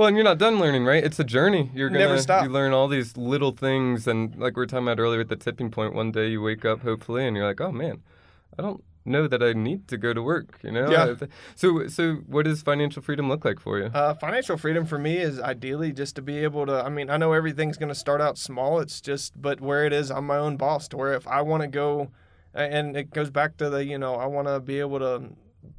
Well, and you're not done learning, right? It's a journey. You're gonna never stop. You learn all these little things, and like we were talking about earlier at the tipping point, one day you wake up, hopefully, and you're like, oh man, I don't know that I need to go to work, you know? Yeah. So what does financial freedom look like for you? Financial freedom for me is ideally just to be able to, I mean, I know everything's going to start out small. It's just, but where it is, I'm my own boss, to where if I want to go, and it goes back to the, you know, I want to be able to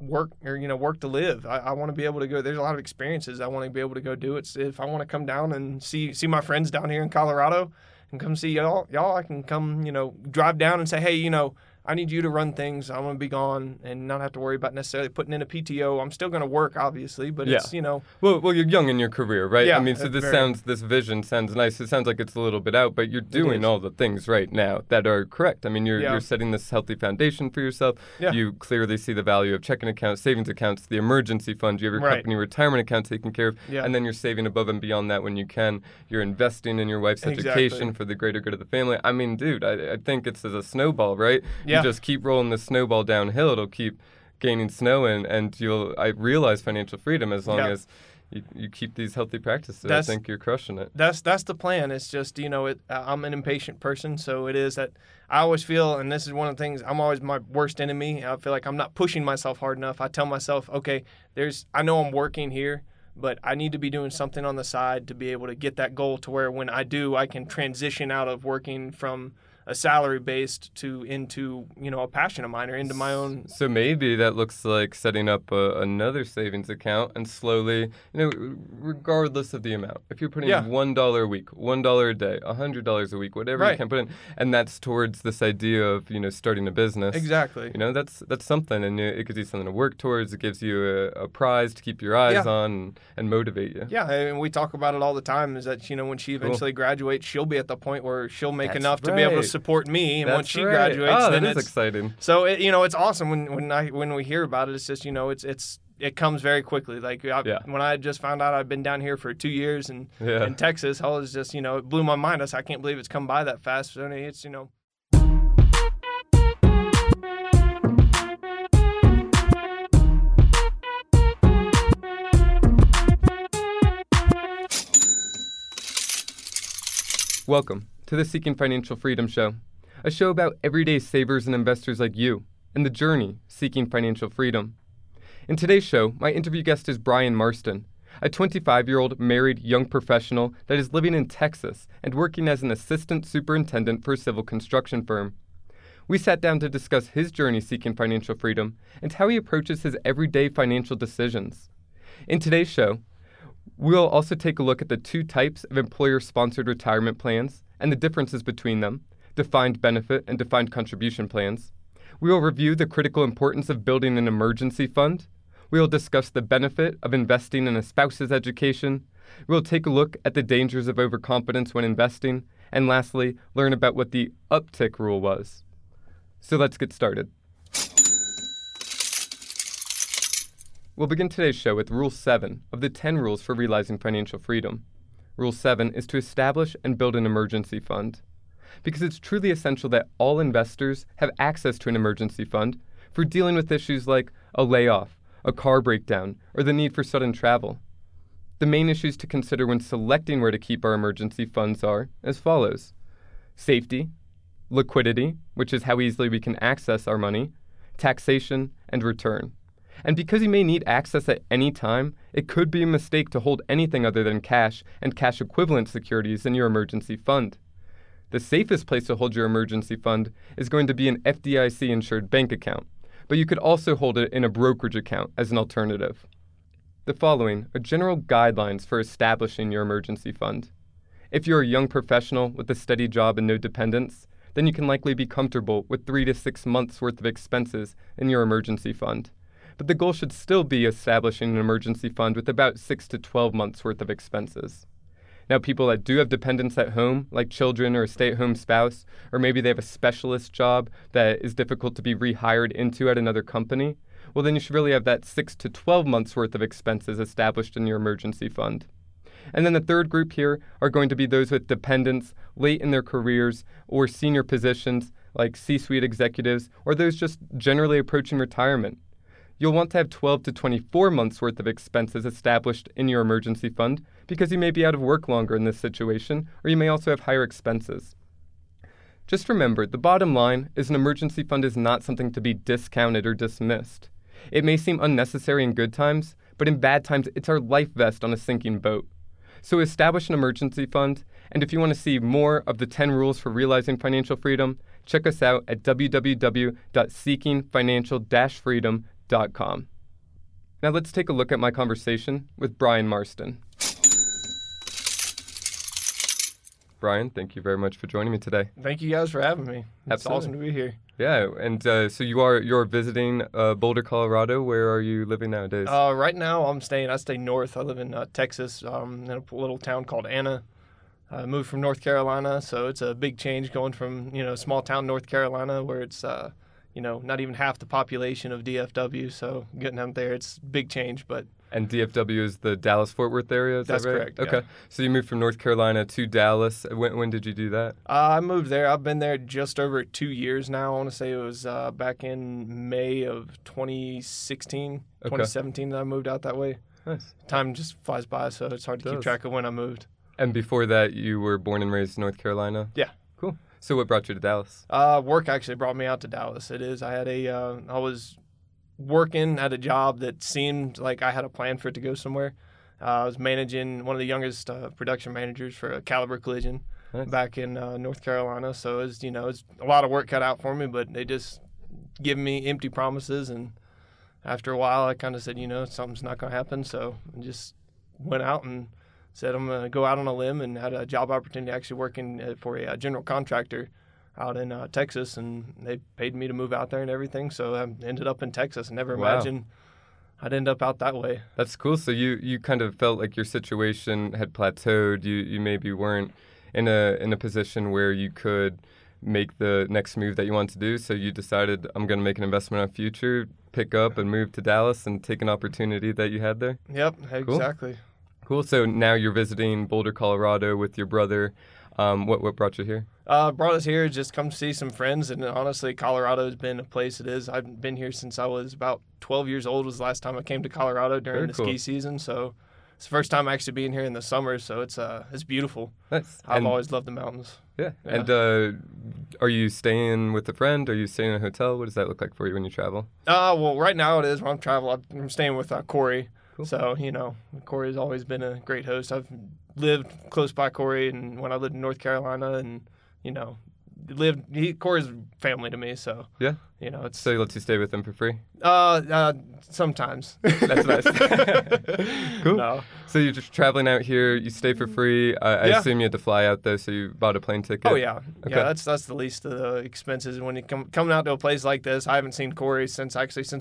work, or, you know, work to live. I want to be able to go. There's a lot of experiences I want to be able to go do. It's if I want to come down and see my friends down here in Colorado and come see y'all, I can come, you know, drive down and say, hey, you know, I need you to run things. I'm going to be gone and not have to worry about necessarily putting in a PTO. I'm still going to work, obviously, but it's, you know. Well, you're young in your career, right? Yeah, I mean, so this vision sounds nice. It sounds like it's a little bit out, but you're doing all the things right now that are correct. I mean, you're setting this healthy foundation for yourself. Yeah. You clearly see the value of checking accounts, savings accounts, the emergency fund. You have your company retirement account taken care of, and then you're saving above and beyond that when you can. You're investing in your wife's education for the greater good of the family. I mean, dude, I think it's as a snowball, right? You just keep rolling the snowball downhill. It'll keep gaining snow, and I realize financial freedom as long as you keep these healthy practices. I think you're crushing it. That's the plan. It's just, you know, I'm an impatient person, so it is that I always feel, and this is one of the things, I'm always my worst enemy. I feel like I'm not pushing myself hard enough. I tell myself, okay, I know I'm working here, but I need to be doing something on the side to be able to get that goal to where when I do, I can transition out of working from a salary based to into, you know, a passion of mine or into my own. So maybe that looks like setting up another savings account and slowly, you know, regardless of the amount, if you're putting in $1 a week, $1 a day, $100 a week, whatever you can put in. And that's towards this idea of, you know, starting a business. Exactly. You know, that's something, and it gives you something to work towards. It gives you a prize to keep your eyes on and motivate you. Yeah. And we talk about it all the time is that, you know, when she eventually graduates, she'll be at the point where she'll make enough to be able to support me, and once she graduates, then it's exciting. So it, you know, it's awesome when we hear about it. It's just, you know, it comes very quickly. Like when I just found out I'd been down here for 2 years and in Texas, I was just, you know, it blew my mind. I can't believe it's come by that fast. So it's, you know. Welcome to the Seeking Financial Freedom Show, a show about everyday savers and investors like you and the journey seeking financial freedom. In today's show, my interview guest is Brian Marston, a 25-year-old married young professional that is living in Texas and working as an assistant superintendent for a civil construction firm. We sat down to discuss his journey seeking financial freedom and how he approaches his everyday financial decisions. In today's show, we'll also take a look at the two types of employer-sponsored retirement plans and the differences between them, defined benefit and defined contribution plans. We will review the critical importance of building an emergency fund. We will discuss the benefit of investing in a spouse's education. We will take a look at the dangers of overconfidence when investing. And lastly, learn about what the uptick rule was. So let's get started. We'll begin today's show with Rule 7 of the 10 Rules for Realizing Financial Freedom. Rule 7 is to establish and build an emergency fund, because it's truly essential that all investors have access to an emergency fund for dealing with issues like a layoff, a car breakdown, or the need for sudden travel. The main issues to consider when selecting where to keep our emergency funds are as follows: safety, liquidity, which is how easily we can access our money, taxation, and return. And because you may need access at any time, it could be a mistake to hold anything other than cash and cash equivalent securities in your emergency fund. The safest place to hold your emergency fund is going to be an FDIC-insured bank account, but you could also hold it in a brokerage account as an alternative. The following are general guidelines for establishing your emergency fund. If you're a young professional with a steady job and no dependents, then you can likely be comfortable with 3 to 6 months' worth of expenses in your emergency fund. But the goal should still be establishing an emergency fund with about 6 to 12 months' worth of expenses. Now, people that do have dependents at home, like children or a stay-at-home spouse, or maybe they have a specialist job that is difficult to be rehired into at another company, well, then you should really have that 6 to 12 months' worth of expenses established in your emergency fund. And then the third group here are going to be those with dependents late in their careers or senior positions like C-suite executives, or those just generally approaching retirement. you'll want to have 12 to 24 months worth of expenses established in your emergency fund because you may be out of work longer in this situation, or you may also have higher expenses. Just remember, the bottom line is an emergency fund is not something to be discounted or dismissed. It may seem unnecessary in good times, but in bad times, it's our life vest on a sinking boat. So establish an emergency fund, and if you want to see more of the 10 rules for realizing financial freedom, check us out at www.seekingfinancial-freedom.com. Now let's take a look at my conversation with Brian Marston. Brian, thank you very much for joining me today. Thank you guys for having me. It's awesome to be here. Yeah, and so you're visiting Boulder, Colorado. Where are you living nowadays? Right now, I stay north. I live in Texas, in a little town called Anna. I moved from North Carolina, so it's a big change going from small town North Carolina where it's not even half the population of DFW. So getting out there, it's big change, but. And DFW is the Dallas-Fort Worth area, is that right? That's correct, yeah. Okay. So you moved from North Carolina to Dallas. When did you do that? I moved there. I've been there just over 2 years now. I want to say it was back in May of 2016, okay. 2017 that I moved out that way. Nice. Time just flies by, so it's hard to keep track of when I moved. And before that, you were born and raised in North Carolina? Yeah. Cool. So what brought you to Dallas? Work actually brought me out to Dallas. It is. I was working at a job that seemed like I had a plan for it to go somewhere. I was managing one of the youngest production managers for a Caliber Collision back in North Carolina. So it was a lot of work cut out for me, but they just give me empty promises. And after a while, I kind of said, something's not going to happen. So I just went out and said, I'm going to go out on a limb, and had a job opportunity actually working for a general contractor out in Texas, and they paid me to move out there and everything, so I ended up in Texas. I never imagined I'd end up out that way. That's cool. So you kind of felt like your situation had plateaued. You maybe weren't in a position where you could make the next move that you wanted to do, so you decided, I'm going to make an investment on future, pick up and move to Dallas and take an opportunity that you had there? Yep, exactly. Cool. So now you're visiting Boulder, Colorado with your brother. What brought you here? Brought us here just come see some friends, and honestly, Colorado has been a place it is. I've been here since I was about 12 years old was the last time I came to Colorado during ski season, so it's the first time actually being here in the summer, so it's beautiful. Nice. I've always loved the mountains. Yeah. And are you staying with a friend? Are you staying in a hotel? What does that look like for you when you travel? Well, right now it is when I'm traveling. I'm staying with Corey. Cool. So, Corey's always been a great host. I've lived close by Corey, and when I lived in North Carolina, and Corey's family to me, so yeah, it's so he lets you stay with him for free. Sometimes. That's nice. Cool. No. So you're just traveling out here. You stay for free. I assume you had to fly out though, so you bought a plane ticket. Oh yeah, okay. Yeah. That's the least of the expenses when you coming out to a place like this. I haven't seen Corey since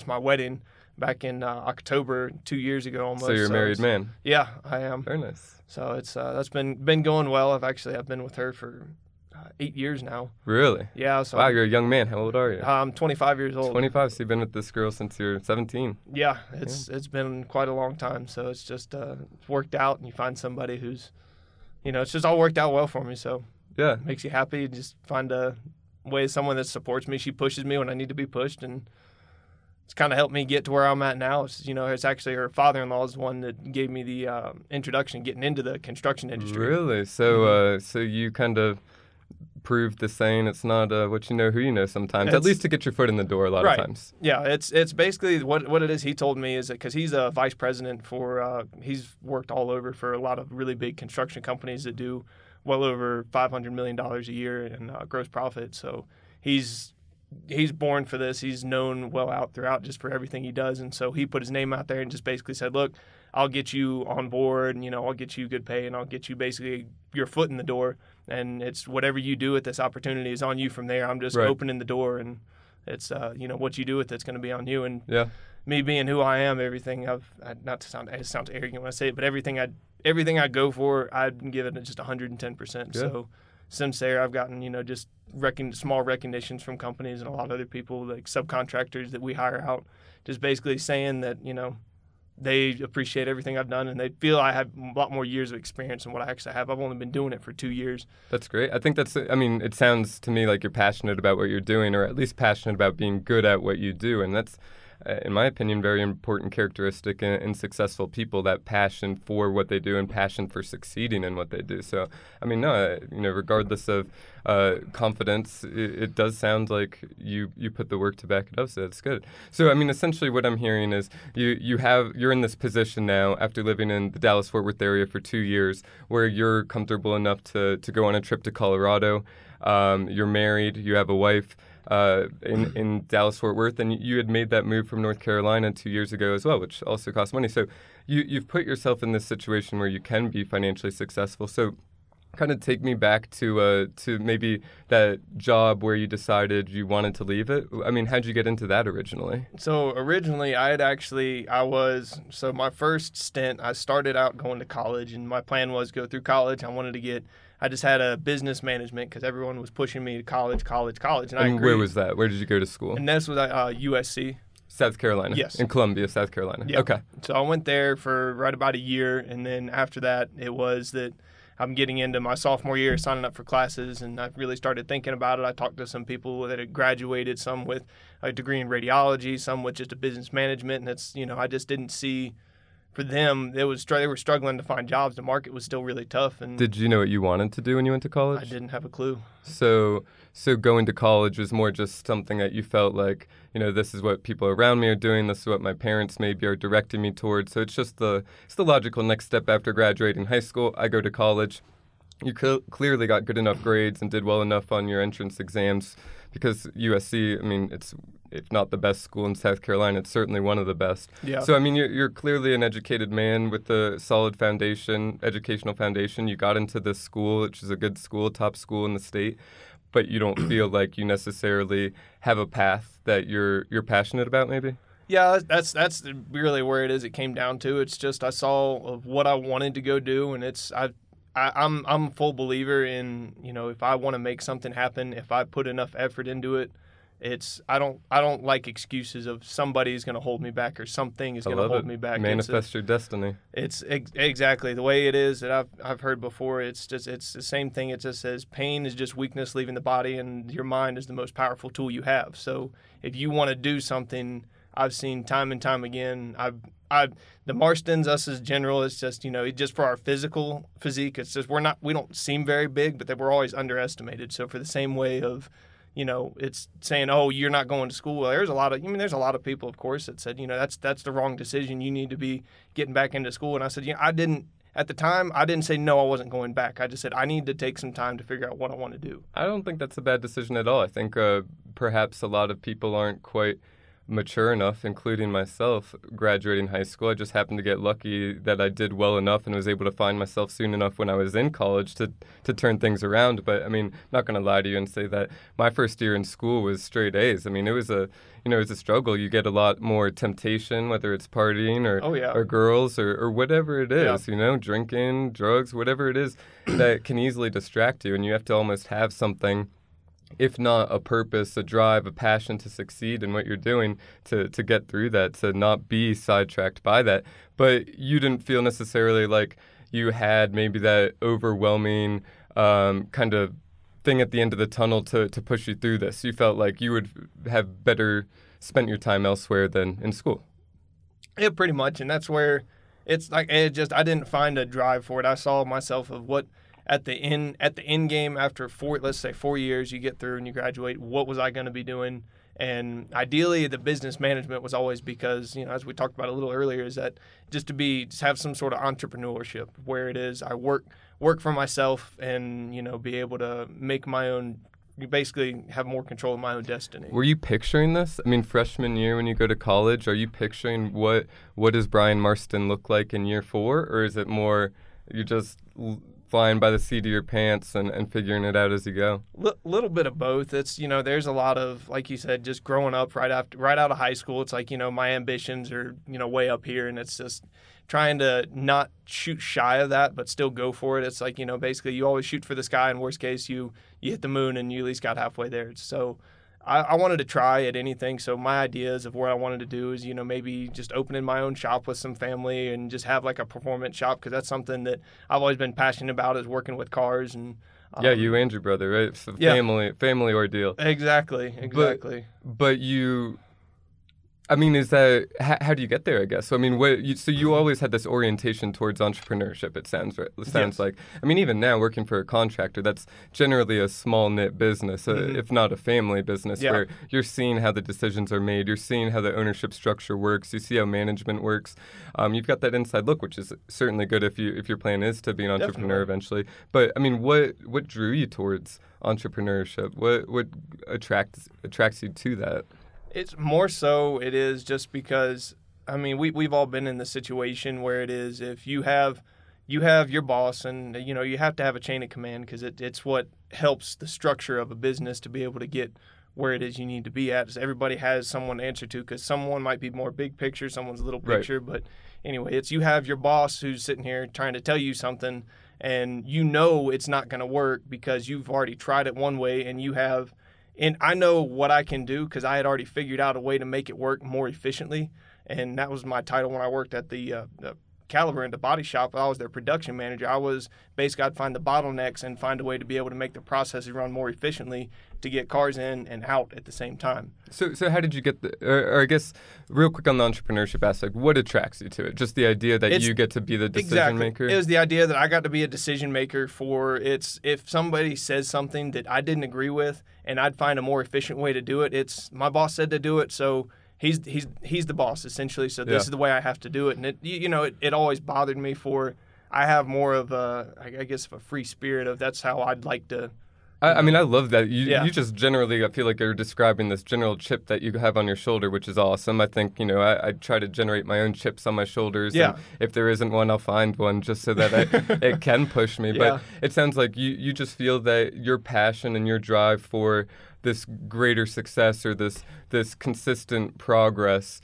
my wedding back in October 2 years ago almost. So you're a married man. Yeah, I am. Very nice. So it's that's been going well. I've been with her for 8 years now. Really? Yeah. So wow, you're a young man. How old are you? I'm 25 years old. 25, so you've been with this girl since you're 17. Yeah, it's been quite a long time. So it's just worked out, and you find somebody who's, it's just all worked out well for me. So yeah, it makes you happy. You just find a way, someone that supports me. She pushes me when I need to be pushed, and it's kind of helped me get to where I'm at now. It's, it's actually her father-in-law is the one that gave me the introduction getting into the construction industry. Really? So so you kind of proved the saying, it's not what you know, who you know sometimes, at least to get your foot in the door a lot of times. Yeah, it's basically what it is he told me is that because he's a vice president for, he's worked all over for a lot of really big construction companies that do well over $500 million a year in gross profit. So he's born for this. He's known well out throughout just for everything he does. And so he put his name out there and just basically said, look, I'll get you on board, and, I'll get you good pay, and I'll get you basically your foot in the door. And it's whatever you do with this opportunity is on you from there. I'm just opening the door, and it's, what you do with it's going to be on you. And me being who I am, everything it sounds arrogant when I say it, but everything I go for, I'd give it just 110%. Yeah. So since there, I've gotten, just small recognitions from companies and a lot of other people, like subcontractors that we hire out, just basically saying that, they appreciate everything I've done, and they feel I have a lot more years of experience than what I actually have. I've only been doing it for 2 years. That's great. I think it sounds to me like you're passionate about what you're doing, or at least passionate about being good at what you do. And that's, in my opinion, very important characteristic in successful people, that passion for what they do and passion for succeeding in what they do. So, I mean, no, you know, regardless of confidence, it does sound like you put the work to back it up, so that's good. So, I mean, essentially what I'm hearing is you're in this position now after living in the Dallas-Fort Worth area for 2 years where you're comfortable enough to go on a trip to Colorado. You're married, you have a wife in Dallas-Fort Worth, and you had made that move from North Carolina 2 years ago as well, which also costs money. So you've put yourself in this situation where you can be financially successful. So kind of take me back to maybe that job where you decided you wanted to leave it. I mean, how'd you get into that originally? So originally, my first stint, I started out going to college, and my plan was go through college. I just had a business management because everyone was pushing me to college. And I agreed. Where was that? Where did you go to school? And this was at USC. South Carolina. Yes. In Columbia, South Carolina. Yeah. Okay. So I went there for right about a year. And then after that, it was that I'm getting into my sophomore year, signing up for classes, and I really started thinking about it. I talked to some people that had graduated, some with a degree in radiology, some with just a business management. And it's, you know, I just didn't see for them, they were struggling to find jobs. The market was still really tough. And did you know what you wanted to do when you went to college? I didn't have a clue. So going to college was more just something that you felt like, you know, this is what people around me are doing. This is what my parents maybe are directing me towards. So it's just the logical next step after graduating high school. I go to college. You clearly got good enough grades and did well enough on your entrance exams because USC, I mean, it's if not the best school in South Carolina, it's certainly one of the best. Yeah. So, I mean, you're clearly an educated man with a solid foundation, educational foundation. You got into this school, which is a good school, top school in the state, but you don't feel like you necessarily have a path that you're passionate about maybe? Yeah, that's really where it is. It came down to it's just I saw what I wanted to go do, and I'm a full believer in, you know, if I want to make something happen, if I put enough effort into it, I don't like excuses of somebody's going to hold me back or something is going to hold me back. Manifest your destiny. It's exactly the way it is that I've heard before. It's the same thing. It just says pain is just weakness leaving the body, and your mind is the most powerful tool you have. So if you want to do something, I've seen time and time again. The Marstons, us as general, it's just, you know, just for our physique, it's just we don't seem very big, but that we're always underestimated. So for the same way of, you know, it's saying, oh, you're not going to school. Well, there's a lot of people, of course, that said, you know, that's the wrong decision. You need to be getting back into school. And I said, at the time, I didn't say no, I wasn't going back. I just said I need to take some time to figure out what I want to do. I don't think that's a bad decision at all. I think perhaps a lot of people aren't quite mature enough, including myself, graduating high school. I just happened to get lucky that I did well enough and was able to find myself soon enough when I was in college to turn things around. But I mean, I'm not going to lie to you and say that my first year in school was straight A's. I mean, it was a struggle. You get a lot more temptation, whether it's partying or girls or whatever it is, yeah. You know, drinking, drugs, whatever it is that can easily distract you. And you have to almost have something, if not a purpose, a drive, a passion to succeed in what you're doing to get through that, to not be sidetracked by that. But you didn't feel necessarily like you had maybe that overwhelming kind of thing at the end of the tunnel to push you through this. You felt like you would have better spent your time elsewhere than in school. Yeah, pretty much. And that's where it's like I didn't find a drive for it. I saw myself of what at the end game after let's say four years you get through and you graduate, what was I going to be doing? And ideally the business management was always because, you know, as we talked about a little earlier, is that just have some sort of entrepreneurship where it is I work for myself and, you know, be able to make my own, you basically have more control of my own destiny. Were you picturing this? I mean, freshman year when you go to college, are you picturing what does Brian Marston look like in year 4, or is it more you just flying by the seat of your pants and figuring it out as you go? Little bit of both. It's, you know, there's a lot of, like you said, just growing up right out of high school. It's like, you know, my ambitions are, you know, way up here, and it's just trying to not shoot shy of that, but still go for it. It's like, you know, basically you always shoot for the sky, and worst case you hit the moon and you at least got halfway there. So I wanted to try at anything. So my ideas of what I wanted to do is, you know, maybe just opening my own shop with some family and just have like a performance shop, because that's something that I've always been passionate about, is working with cars. And yeah, you and your brother, right? It's family ordeal. Exactly. But you I mean, is that how do you get there? I guess. So, I mean, so you always had this orientation towards entrepreneurship. It sounds yes. like. I mean, even now working for a contractor, that's generally a small knit business, mm-hmm. if not a family business, yeah. where you're seeing how the decisions are made, you're seeing how the ownership structure works, you see how management works. You've got that inside look, which is certainly good if your plan is to be an entrepreneur Definitely. Eventually. But I mean, what drew you towards entrepreneurship? What attracts you to that? It's more so it is just because, I mean, we've all been in the situation where it is if you have your boss and, you know, you have to have a chain of command because it's what helps the structure of a business to be able to get where it is you need to be at. So everybody has someone to answer to because someone might be more big picture, someone's little picture. Right. But anyway, it's you have your boss who's sitting here trying to tell you something and you know it's not going to work because you've already tried it one way and you have – and I know what I can do because I had already figured out a way to make it work more efficiently. And that was my title when I worked at the Caliber and the body shop. I was their production manager. I was basically, I'd find the bottlenecks and find a way to be able to make the processes run more efficiently to get cars in and out at the same time. So how did you get or I guess real quick on the entrepreneurship aspect, what attracts you to it? Just the idea that you get to be the decision exactly. maker? It was the idea that I got to be a decision maker for if somebody says something that I didn't agree with and I'd find a more efficient way to do it. It's my boss said to do it, so he's the boss essentially, so this yeah. is the way I have to do it. And it always bothered me for I have more of a, I guess, a free spirit of that's how I'd like to. I mean, I love that. You just generally, I feel like you're describing this general chip that you have on your shoulder, which is awesome. I think, you know, I try to generate my own chips on my shoulders. Yeah. And if there isn't one, I'll find one just so that it can push me. Yeah. But it sounds like you just feel that your passion and your drive for this greater success or this consistent progress,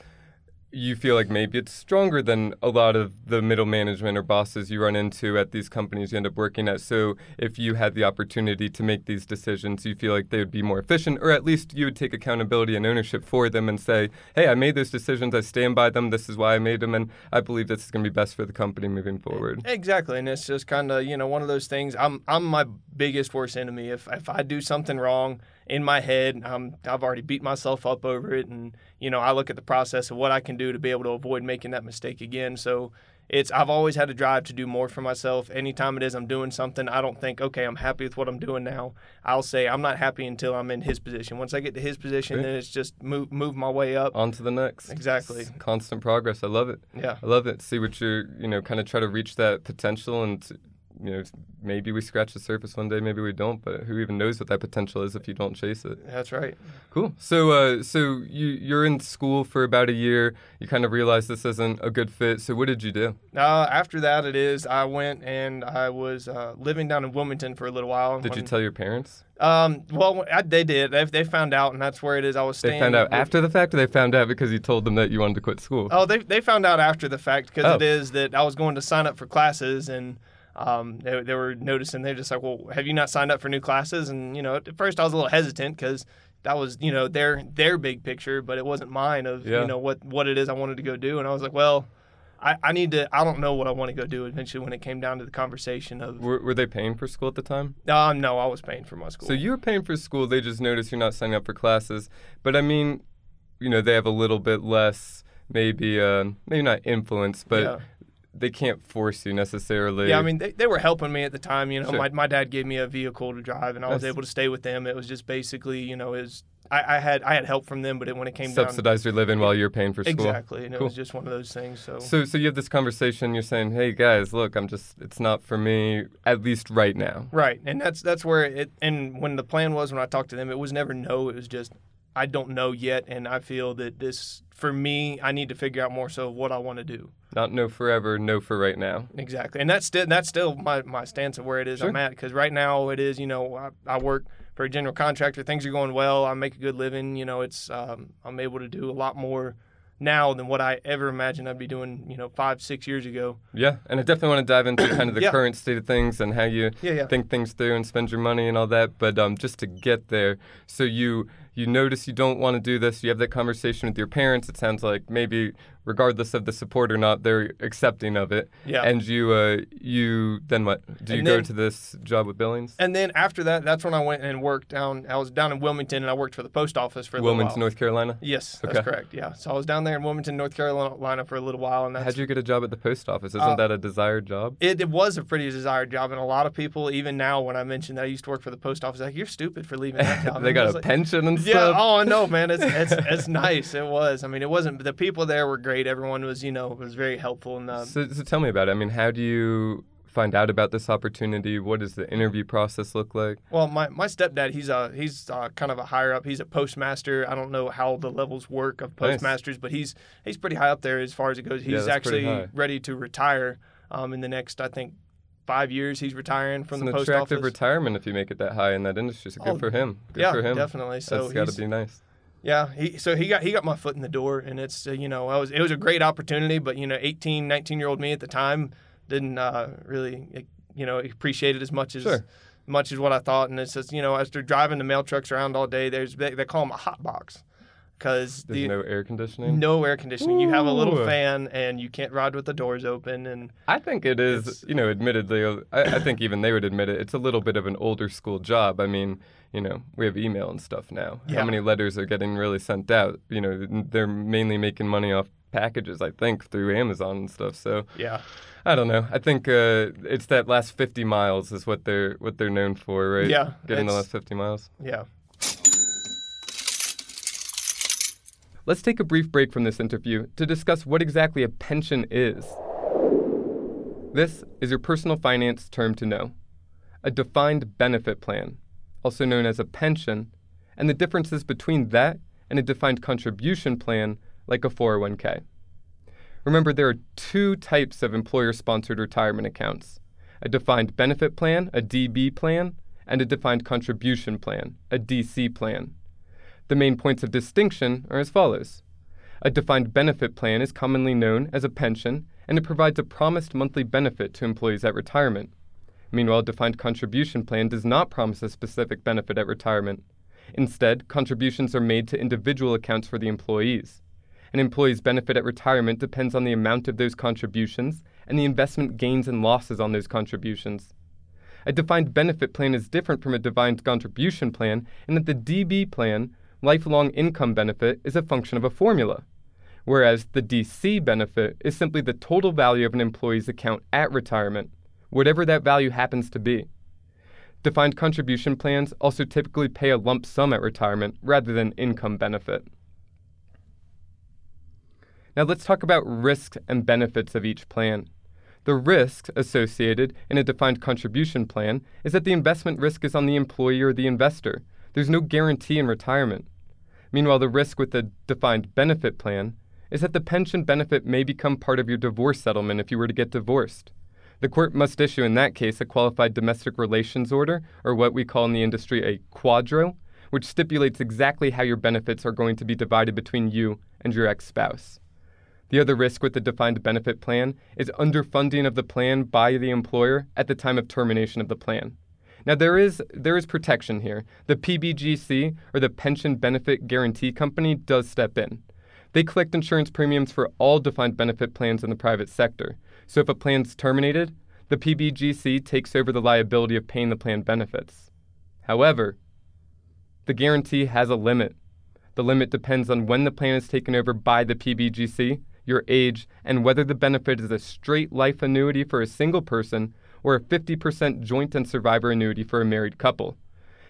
you feel like maybe it's stronger than a lot of the middle management or bosses you run into at these companies you end up working at. So if you had the opportunity to make these decisions, you feel like they would be more efficient, or at least you would take accountability and ownership for them and say, hey, I made those decisions, I stand by them, this is why I made them, and I believe this is going to be best for the company moving forward. Exactly, and it's just kind of, you know, one of those things. I'm my biggest worst enemy. If I do something wrong, in my head, I've already beat myself up over it, and you know I look at the process of what I can do to be able to avoid making that mistake again. So I've always had a drive to do more for myself. Anytime it is I'm doing something, I don't think, okay, I'm happy with what I'm doing now. I'll say I'm not happy until I'm in his position. Once I get to his position, then it's just move my way up. On to the next. Exactly. It's constant progress. I love it. Yeah. I love it. See what you kind of try to reach that potential and. You know, maybe we scratch the surface one day, maybe we don't, but who even knows what that potential is if you don't chase it. That's right. Cool. So you're in school for about a year. You kind of realize this isn't a good fit. So what did you do? After that, I went and I was living down in Wilmington for a little while. Did you tell your parents? They did. They found out, and that's where it is. I was staying. They found out after the fact, or they found out because you told them that you wanted to quit school? Oh, they found out after the fact because it is that I was going to sign up for classes and... They were noticing, they're just like, well, have you not signed up for new classes? And, you know, at first I was a little hesitant because that was, you know, their big picture, but it wasn't mine of, you know, what it is I wanted to go do. And I was like, well, I don't know what I want to go do eventually when it came down to the conversation of... Were they paying for school at the time? No, I was paying for my school. So you were paying for school. They just noticed you're not signing up for classes. But I mean, you know, they have a little bit less, maybe not influence, but... Yeah. They can't force you necessarily. Yeah, I mean, they were helping me at the time. You know, sure. my dad gave me a vehicle to drive, and I was able to stay with them. It was just basically, you know, I had help from them, but when it came down... Subsidized your living while you're paying for school. Exactly, and it was just one of those things. So you have this conversation, you're saying, hey, guys, look, it's not for me, at least right now. Right, and that's where it... And when the plan was, when I talked to them, it was never no, it was just... I don't know yet, and I feel that this, for me, I need to figure out more so what I want to do. Not no forever, no for right now. Exactly. And that's still my stance of where it is sure. I'm at, because right now it is, you know, I work for a general contractor. Things are going well. I make a good living. You know, it's I'm able to do a lot more now than what I ever imagined I'd be doing, you know, 5-6 years ago. Yeah, and I definitely want to dive into kind of the current state of things and how you think things through and spend your money and all that. But just to get there, so you notice you don't want to do this. You have that conversation with your parents. It sounds like maybe regardless of the support or not, they're accepting of it. Yeah. And you then what? Do you go to this job with Billings? And then after that, that's when I went and worked down. I was down in Wilmington, and I worked for the post office for a little while. Wilmington, North Carolina? Yes, that's correct, yeah. So I was down there in Wilmington, North Carolina for a little while. And how'd you get a job at the post office? Isn't that a desired job? It was a pretty desired job, and a lot of people, even now when I mentioned that I used to work for the post office, like, you're stupid for leaving that job. They got a pension and stuff? Yeah, oh, I know, man. It's nice. It was. I mean, it wasn't, the people there were great. Everyone was, was very helpful. And so tell me about it. I mean, how do you find out about this opportunity? What does the interview process look like? Well, my stepdad, he's kind of a higher up. He's a postmaster. I don't know how the levels work of postmasters, but he's pretty high up there as far as it goes. He's actually ready to retire in the next, I think, 5 years. He's retiring from the post office. It's an attractive retirement if you make it that high in that industry. So good for him. Good for him. Definitely. So that's got to be nice. Yeah, he got my foot in the door, and it's it was a great opportunity, but 18, 19-year-old me at the time didn't really appreciate it as much as what I thought. And it's just as they're driving the mail trucks around all day, they call them a hot box because there's no air conditioning. No air conditioning. Ooh. You have a little fan, and you can't ride with the doors open. And I think it is admittedly, I think even they would admit it. It's a little bit of an older school job. I mean, we have email and stuff now. Yeah. How many letters are getting really sent out? They're mainly making money off packages, I think, through Amazon and stuff. So yeah, I don't know. I think it's that last 50 miles is what they're known for, right? Yeah, getting the last 50 miles. Yeah. Let's take a brief break from this interview to discuss what exactly a pension is. This is your personal finance term to know: a defined benefit plan, also known as a pension, and the differences between that and a defined contribution plan like a 401k. Remember, there are two types of employer-sponsored retirement accounts: a defined benefit plan, a DB plan, and a defined contribution plan, a DC plan. The main points of distinction are as follows. A defined benefit plan is commonly known as a pension, and it provides a promised monthly benefit to employees at retirement. Meanwhile, a defined contribution plan does not promise a specific benefit at retirement. Instead, contributions are made to individual accounts for the employees. An employee's benefit at retirement depends on the amount of those contributions and the investment gains and losses on those contributions. A defined benefit plan is different from a defined contribution plan in that the DB plan, lifelong income benefit, is a function of a formula, whereas the DC benefit is simply the total value of an employee's account at retirement, whatever that value happens to be. Defined contribution plans also typically pay a lump sum at retirement rather than income benefit. Now let's talk about risks and benefits of each plan. The risk associated in a defined contribution plan is that the investment risk is on the employee or the investor. There's no guarantee in retirement. Meanwhile, the risk with a defined benefit plan is that the pension benefit may become part of your divorce settlement if you were to get divorced. The court must issue, in that case, a qualified domestic relations order, or what we call in the industry a quadro, which stipulates exactly how your benefits are going to be divided between you and your ex-spouse. The other risk with the defined benefit plan is underfunding of the plan by the employer at the time of termination of the plan. Now, there is protection here. The PBGC, or the Pension Benefit Guarantee Company, does step in. They collect insurance premiums for all defined benefit plans in the private sector. So if a plan's terminated, the PBGC takes over the liability of paying the plan benefits. However, the guarantee has a limit. The limit depends on when the plan is taken over by the PBGC, your age, and whether the benefit is a straight life annuity for a single person or a 50% joint and survivor annuity for a married couple.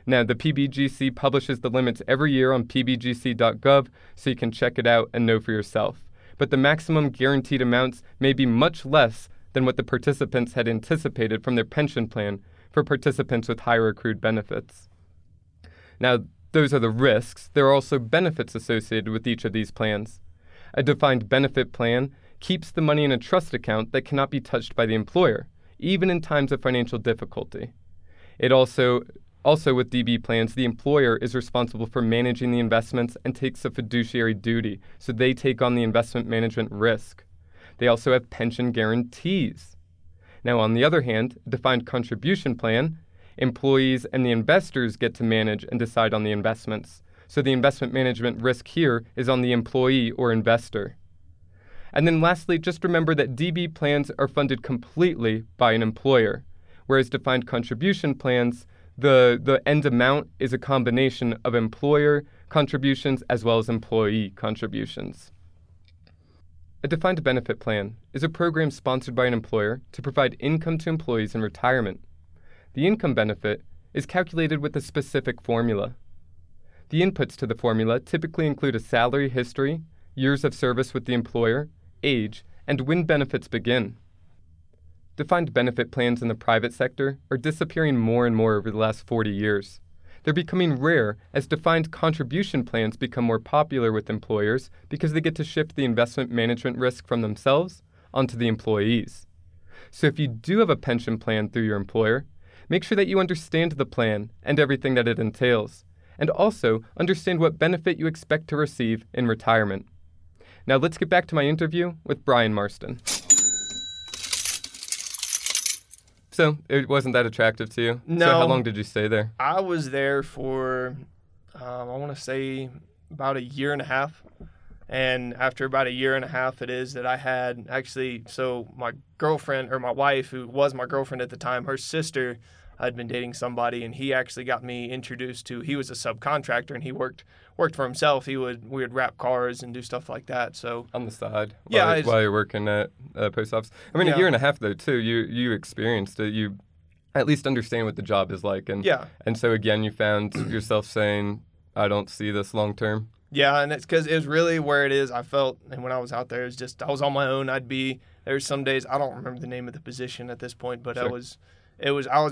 Now, the PBGC publishes the limits every year on pbgc.gov, so you can check it out and know for yourself. But the maximum guaranteed amounts may be much less than what the participants had anticipated from their pension plan for participants with higher accrued benefits. Now, those are the risks. There are also benefits associated with each of these plans. A defined benefit plan keeps the money in a trust account that cannot be touched by the employer, even in times of financial difficulty. It also with DB plans, the employer is responsible for managing the investments and takes a fiduciary duty, so they take on the investment management risk. They also have pension guarantees. Now, on the other hand, defined contribution plan, employees and the investors get to manage and decide on the investments, so the investment management risk here is on the employee or investor. And then lastly, just remember that DB plans are funded completely by an employer, whereas defined contribution plans, the end amount is a combination of employer contributions as well as employee contributions. A defined benefit plan is a program sponsored by an employer to provide income to employees in retirement. The income benefit is calculated with a specific formula. The inputs to the formula typically include a salary history, years of service with the employer, age, and when benefits begin. Defined benefit plans in the private sector are disappearing more and more over the last 40 years. They're becoming rare as defined contribution plans become more popular with employers because they get to shift the investment management risk from themselves onto the employees. So if you do have a pension plan through your employer, make sure that you understand the plan and everything that it entails, and also understand what benefit you expect to receive in retirement. Now let's get back to my interview with Brian Marston. So it wasn't that attractive to you? No. So how long did you stay there? I was there for, I want to say, about a year and a half. And after about a year and a half, it is that I had actually, so my girlfriend, or my wife, who was my girlfriend at the time, her sister had been dating somebody, and he actually got me introduced to, he was a subcontractor, and he worked for himself. We would wrap cars and do stuff like that. So on the side, yeah, while you're working at a post office. I mean, yeah. A year and a half though too. You experienced it. You at least understand what the job is like, and yeah. And so again, you found yourself saying, "I don't see this long term." Yeah, and it's because it was really where it is. I felt, and when I was out there, it was just I was on my own. There's some days I don't remember the name of the position at this point, but sure. I was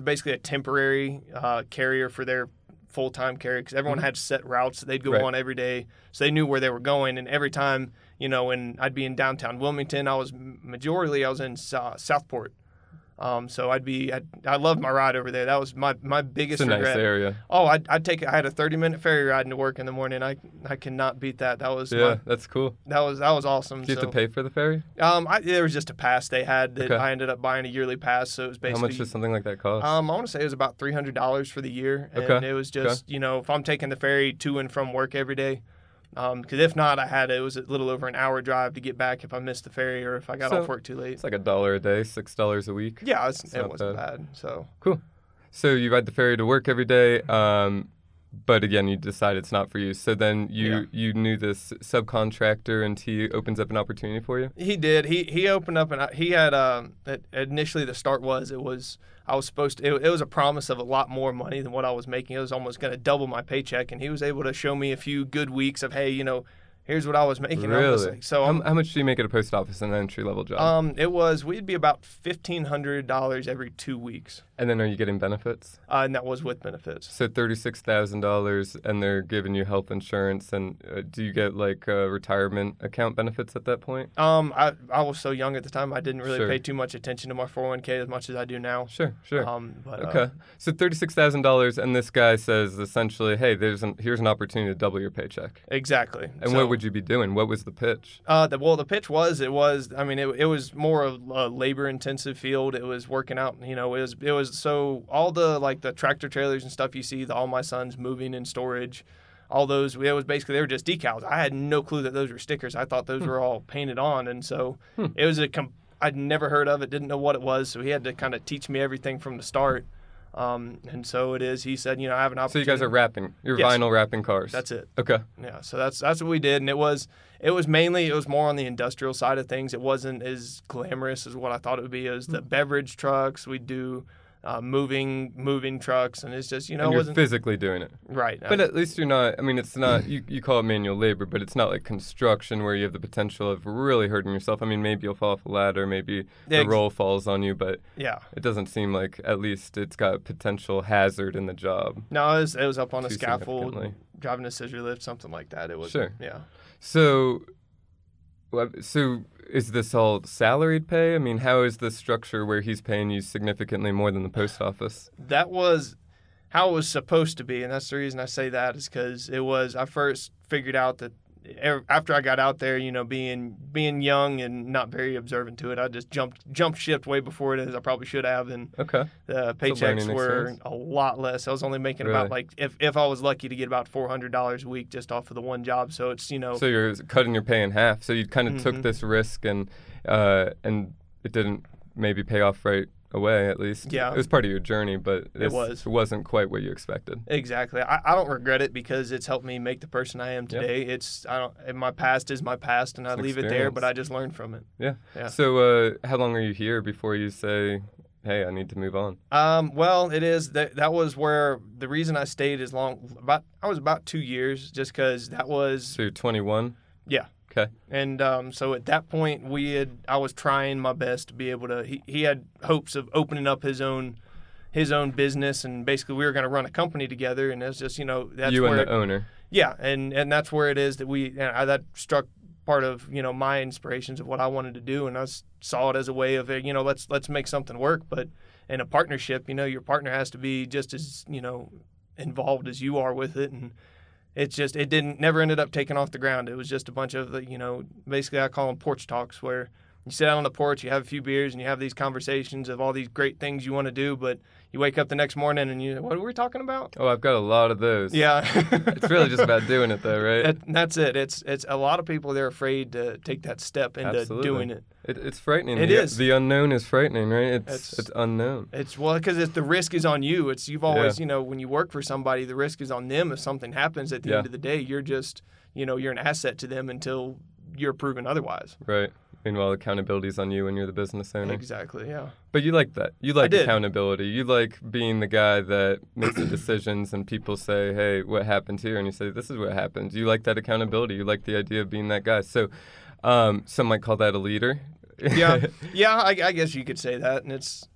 basically a temporary carrier for their full-time carrier, because everyone had set routes that they'd go on every day, so they knew where they were going. And every time, you know, when I'd be in downtown Wilmington, I was in Southport. So I loved my ride over there. That was my biggest regret. It's a nice area. Oh, I had a 30-minute ferry ride into work in the morning. I cannot beat that. That was that's cool. That was awesome. Did you have to pay for the ferry? There was just a pass they had that I ended up buying a yearly pass. So it was basically. How much does something like that cost? I want to say it was about $300 for the year, and it was just you know if I'm taking the ferry to and from work every day. Because if not, it was a little over an hour drive to get back if I missed the ferry or if I got off work too late. It's like $1 a day, $6 a week. Yeah, it wasn't bad. So cool. So you ride the ferry to work every day, but again, you decide it's not for you. So then you knew this subcontractor, and he opens up an opportunity for you. He did. He opened up, and he had initially the start was. I was supposed to, it was a promise of a lot more money than what I was making. It was almost going to double my paycheck, and he was able to show me a few good weeks of, hey, you know, here's what I was making. Really? I was like, so how much do you make at a post office in an entry-level job? We'd be about $1,500 every 2 weeks. And then are you getting benefits? And that was with benefits. So $36,000, and they're giving you health insurance, and do you get, like, retirement account benefits at that point? I was so young at the time, I didn't really pay too much attention to my 401k as much as I do now. Sure. So $36,000, and this guy says, essentially, hey, here's an opportunity to double your paycheck. Exactly. And what would you be doing? What was the pitch? The pitch was, it was more of a labor-intensive field. It was working out, you know, it was so all the, like, the tractor trailers and stuff you see, all my sons moving in storage, all those, it was basically, they were just decals. I had no clue that those were stickers. I thought those were all painted on, and so it was I'd never heard of it, didn't know what it was, so he had to kind of teach me everything from the start. And so it is, he said, you know, I have an opportunity. So you guys are wrapping, vinyl wrapping cars. That's it. Okay. Yeah. So that's what we did. And it was more on the industrial side of things. It wasn't as glamorous as what I thought it would be. It was the beverage trucks. We do, moving trucks. And it's just, you know, and you're physically doing it. Right. But at least you're not, I mean, it's not, you call it manual labor, but it's not like construction where you have the potential of really hurting yourself. I mean, maybe you'll fall off a ladder, maybe the roll falls on you, but it doesn't seem like at least it's got potential hazard in the job. No, it was up on a scaffold, driving a scissor lift, something like that. It was. Sure. Yeah. So is this all salaried pay? I mean, how is the structure where he's paying you significantly more than the post office? That was how it was supposed to be, and that's the reason I say that is because I first figured out that after I got out there, you know, being young and not very observant to it, I just jumped ship way before it as I probably should have. And okay, the paychecks were a lot less. I was only making about like if I was lucky to get about $400 a week just off of the one job. So it's, you know, so you're cutting your pay in half. So you kind of took this risk and it didn't maybe pay off right away, at least. Yeah. It was part of your journey, but it wasn't quite what you expected. Exactly. I don't regret it because it's helped me make the person I am today. Yep. My past is my past, and I leave it there, but I just learned from it. Yeah. Yeah. So how long are you here before you say, hey, I need to move on? Well, it is that was where the reason I stayed as long, about 2 years, just because that was. So you're 21? Yeah. Okay. And so at that point, I was trying my best to be able to. He had hopes of opening up his own business, and basically we were going to run a company together. And it's just, you know, that's you where and the owner. Yeah, and that's where it is that that struck part of, you know, my inspirations of what I wanted to do, and I saw it as a way of, you know, let's make something work. But in a partnership, you know, your partner has to be just as, you know, involved as you are with it, and. It's just, it never ended up taking off the ground. It was just a bunch of, you know, basically I call them porch talks, where you sit out on the porch, you have a few beers, and you have these conversations of all these great things you want to do, but you wake up the next morning and you, what were we talking about? Oh, I've got a lot of those. Yeah. It's really just about doing it though, right? That's it. It's a lot of people, they're afraid to take that step into doing it. It's frightening. It is. The unknown is frightening, right? It's unknown. It's because the risk is on you. You've always, you know, when you work for somebody, the risk is on them. If something happens at the end of the day, you're just, you know, you're an asset to them until you're proven otherwise. Right. Meanwhile, accountability is on you when you're the business owner. Exactly, yeah. But you like that. You like accountability. You like being the guy that makes the decisions and people say, hey, what happened here? And you say, this is what happened. You like that accountability. You like the idea of being that guy. So some might call that a leader. Yeah, yeah. I guess you could say that. And it's...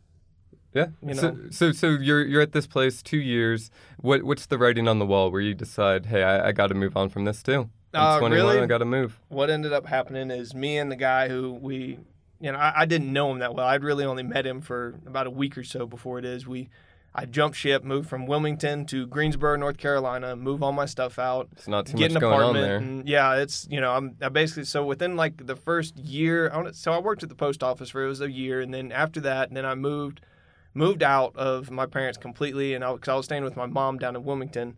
Yeah. You know. So you're at this place 2 years. What's the writing on the wall where you decide, hey, I got to move on from this too? I'm 21, really? I got to move. What ended up happening is me and the guy who we, you know, I didn't know him that well. I'd really only met him for about a week or so before it is. I jumped ship, moved from Wilmington to Greensboro, North Carolina, move all my stuff out. It's not too much going on there. And yeah, it's, you know, I basically, so within like the first year, I worked at the post office for, it was a year. And then after that, and then I moved out of my parents completely. And because I was staying with my mom down in Wilmington,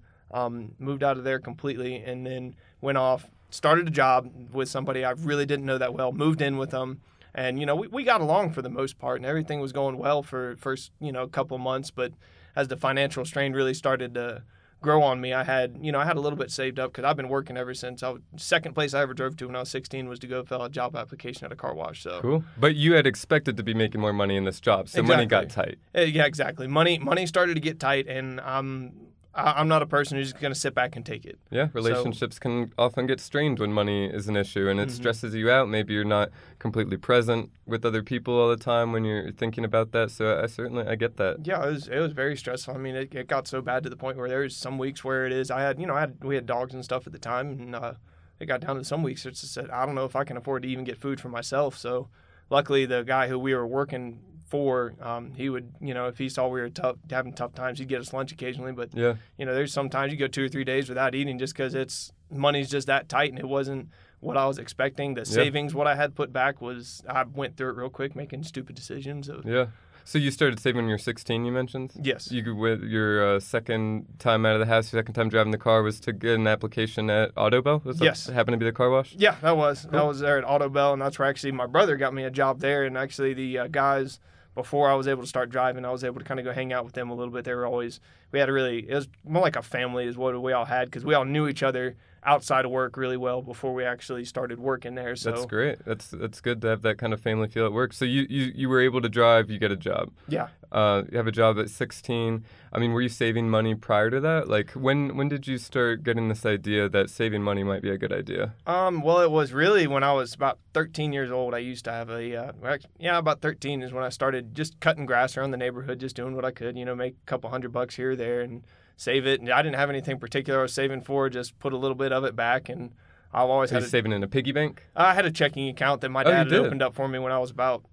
moved out of there completely. And then went off, started a job with somebody I really didn't know that well, moved in with them. And, you know, we got along for the most part, and everything was going well for first, you know, couple months. But as the financial strain really started to grow on me, I had a little bit saved up because I've been working ever since. Second place I ever drove to when I was 16 was to go fill a job application at a car wash. So cool. But you had expected to be making more money in this job, so money got tight. Yeah, exactly. Money started to get tight, and I'm not a person who's just going to sit back and take it. Yeah, relationships can often get strained when money is an issue, and it stresses you out. Maybe you're not completely present with other people all the time when you're thinking about that. So I get that. Yeah, it was very stressful. I mean, it got so bad to the point where there was some weeks where it is. We had dogs and stuff at the time, and it got down to some weeks. It's just that I don't know if I can afford to even get food for myself. So luckily, the guy who we were working for, he would, you know, if he saw we were having tough times, he'd get us lunch occasionally. But, you know, there's sometimes you go 2 or 3 days without eating just because money's just that tight, and it wasn't what I was expecting. The savings, what I had put back was, I went through it real quick, making stupid decisions. Yeah. So you started saving when you were 16, you mentioned? Yes. Your second time out of the house, your second time driving the car was to get an application at Autobell? Yes. That happened to be the car wash? Yeah, that was. Cool. I was there at Autobell, and that's where actually my brother got me a job there. And actually the guys... Before I was able to start driving, I was able to kind of go hang out with them a little bit. It was more like a family is what we all had, because we all knew each other outside of work really well before we actually started working there. So that's great. That's good to have that kind of family feel at work. So you were able to drive, you get a job. Yeah. You have a job at 16. I mean, were you saving money prior to that? Like when did you start getting this idea that saving money might be a good idea? Well, it was really when I was about 13 years old. I used to have about 13 is when I started just cutting grass around the neighborhood, just doing what I could, you know, make a couple $100 here or there and save it. And I didn't have anything particular I was saving for, just put a little bit of it back. And I've always had saving in a piggy bank. I had a checking account that my dad had opened up for me when I was about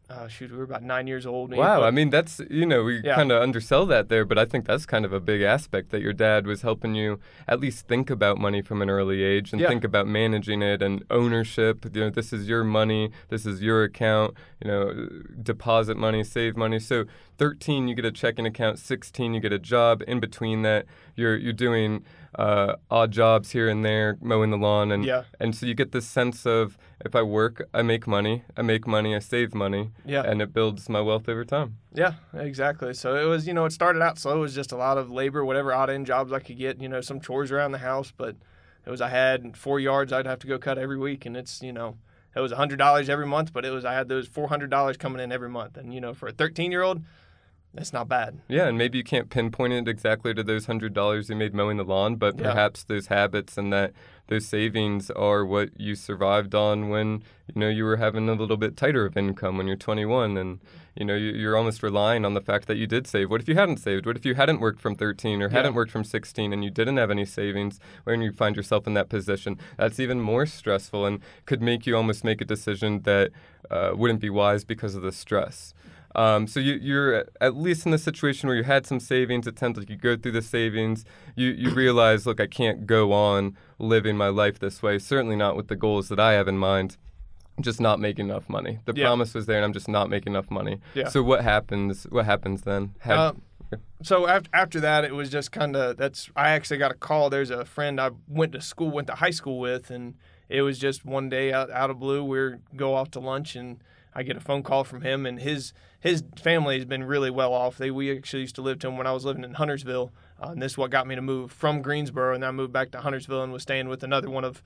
we were about 9 years old. Wow, I mean that's kind of undersell that there, but I think that's kind of a big aspect that your dad was helping you at least think about money from an early age and think about managing it and ownership. You know, this is your money, this is your account. You know, deposit money, save money. So 13, you get a checking account. 16, you get a job. In between that, you're doing odd jobs here and there, mowing the lawn, and so you get this sense of if I work, I make money, I save money, and it builds my wealth over time. Yeah, exactly. So it was, it started out slow. It was just a lot of labor, whatever odd-end jobs I could get, some chores around the house, but I had 4 yards I'd have to go cut every week, and it was $100 every month, but I had those $400 coming in every month, and for a 13-year-old, that's not bad. Yeah, and maybe you can't pinpoint it exactly to those $100 you made mowing the lawn, but perhaps those habits and those savings are what you survived on when, you were having a little bit tighter of income when you're 21, and, you're almost relying on the fact that you did save. What if you hadn't saved? What if you hadn't worked from 13 or hadn't worked from 16 and you didn't have any savings when you find yourself in that position? That's even more stressful and could make you almost make a decision that wouldn't be wise because of the stress. So you're at least in the situation where you had some savings. It sounds like you go through the savings. You realize, look, I can't go on living my life this way, certainly not with the goals that I have in mind. I'm just not making enough money. The promise was there, and I'm just not making enough money. Yeah. So what happens? What happens then? So after that, it was just kind of I actually got a call. There's a friend I went to high school with, and it was just one day out of blue, we're go off to lunch and I get a phone call from him, and his family has been really well off. We actually used to live to him when I was living in Huntersville, and this is what got me to move from Greensboro, and then I moved back to Huntersville and was staying with one of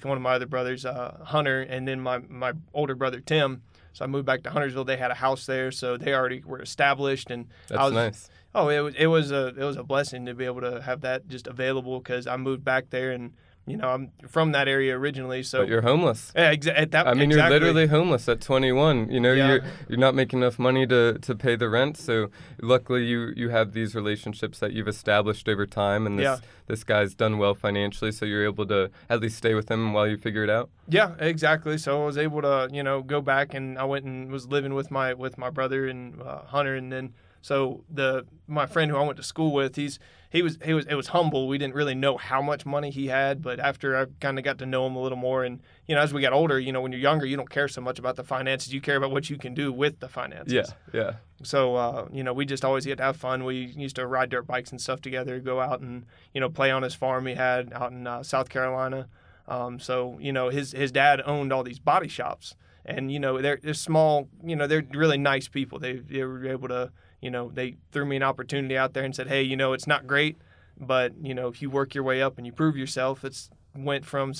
my other brothers, Hunter, and then my older brother, Tim. So I moved back to Huntersville. They had a house there, so they already were established, and nice. Oh, it was a blessing to be able to have that just available because I moved back there and. I'm from that area originally, so... But you're homeless. Yeah, you're literally homeless at 21. You're not making enough money to pay the rent, so luckily you have these relationships that you've established over time, and this guy's done well financially, so you're able to at least stay with him while you figure it out? Yeah, exactly. So I was able to, go back, and I went and was living with my brother and Hunter, and then... So my friend who I went to school with, it was humble. We didn't really know how much money he had, but after I kind of got to know him a little more, and as we got older, when you're younger, you don't care so much about the finances. You care about what you can do with the finances. Yeah. So we just always get to have fun. We used to ride dirt bikes and stuff together, go out and play on his farm he had out in South Carolina. So his dad owned all these body shops, and they're small. They're really nice people. They were able to. They threw me an opportunity out there and said, hey, it's not great, but, if you work your way up and you prove yourself, I went from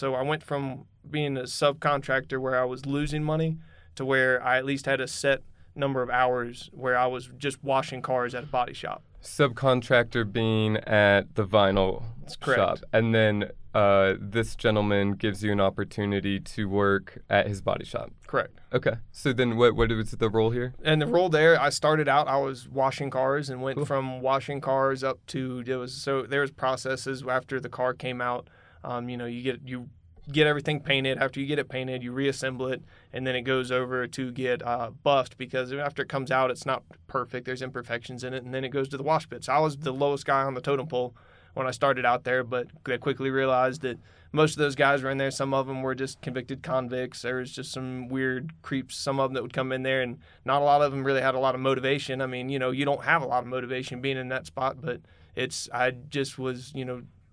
being a subcontractor where I was losing money to where I at least had a set number of hours where I was just washing cars at a body shop. Subcontractor being at the vinyl shop. And then this gentleman gives you an opportunity to work at his body shop. Correct. Okay. So then what was the role here? And the role there, I started out, I was washing cars and went from washing cars up to, there was processes after the car came out. You get everything painted. After you get it painted, you reassemble it, and then it goes over to get buffed because after it comes out, it's not perfect. There's imperfections in it, and then it goes to the wash pit. So I was the lowest guy on the totem pole when I started out there, but I quickly realized that most of those guys were in there. Some of them were just convicted convicts. There was just some weird creeps, some of them that would come in there, and not a lot of them really had a lot of motivation. I mean, you don't have a lot of motivation being in that spot, but I just was,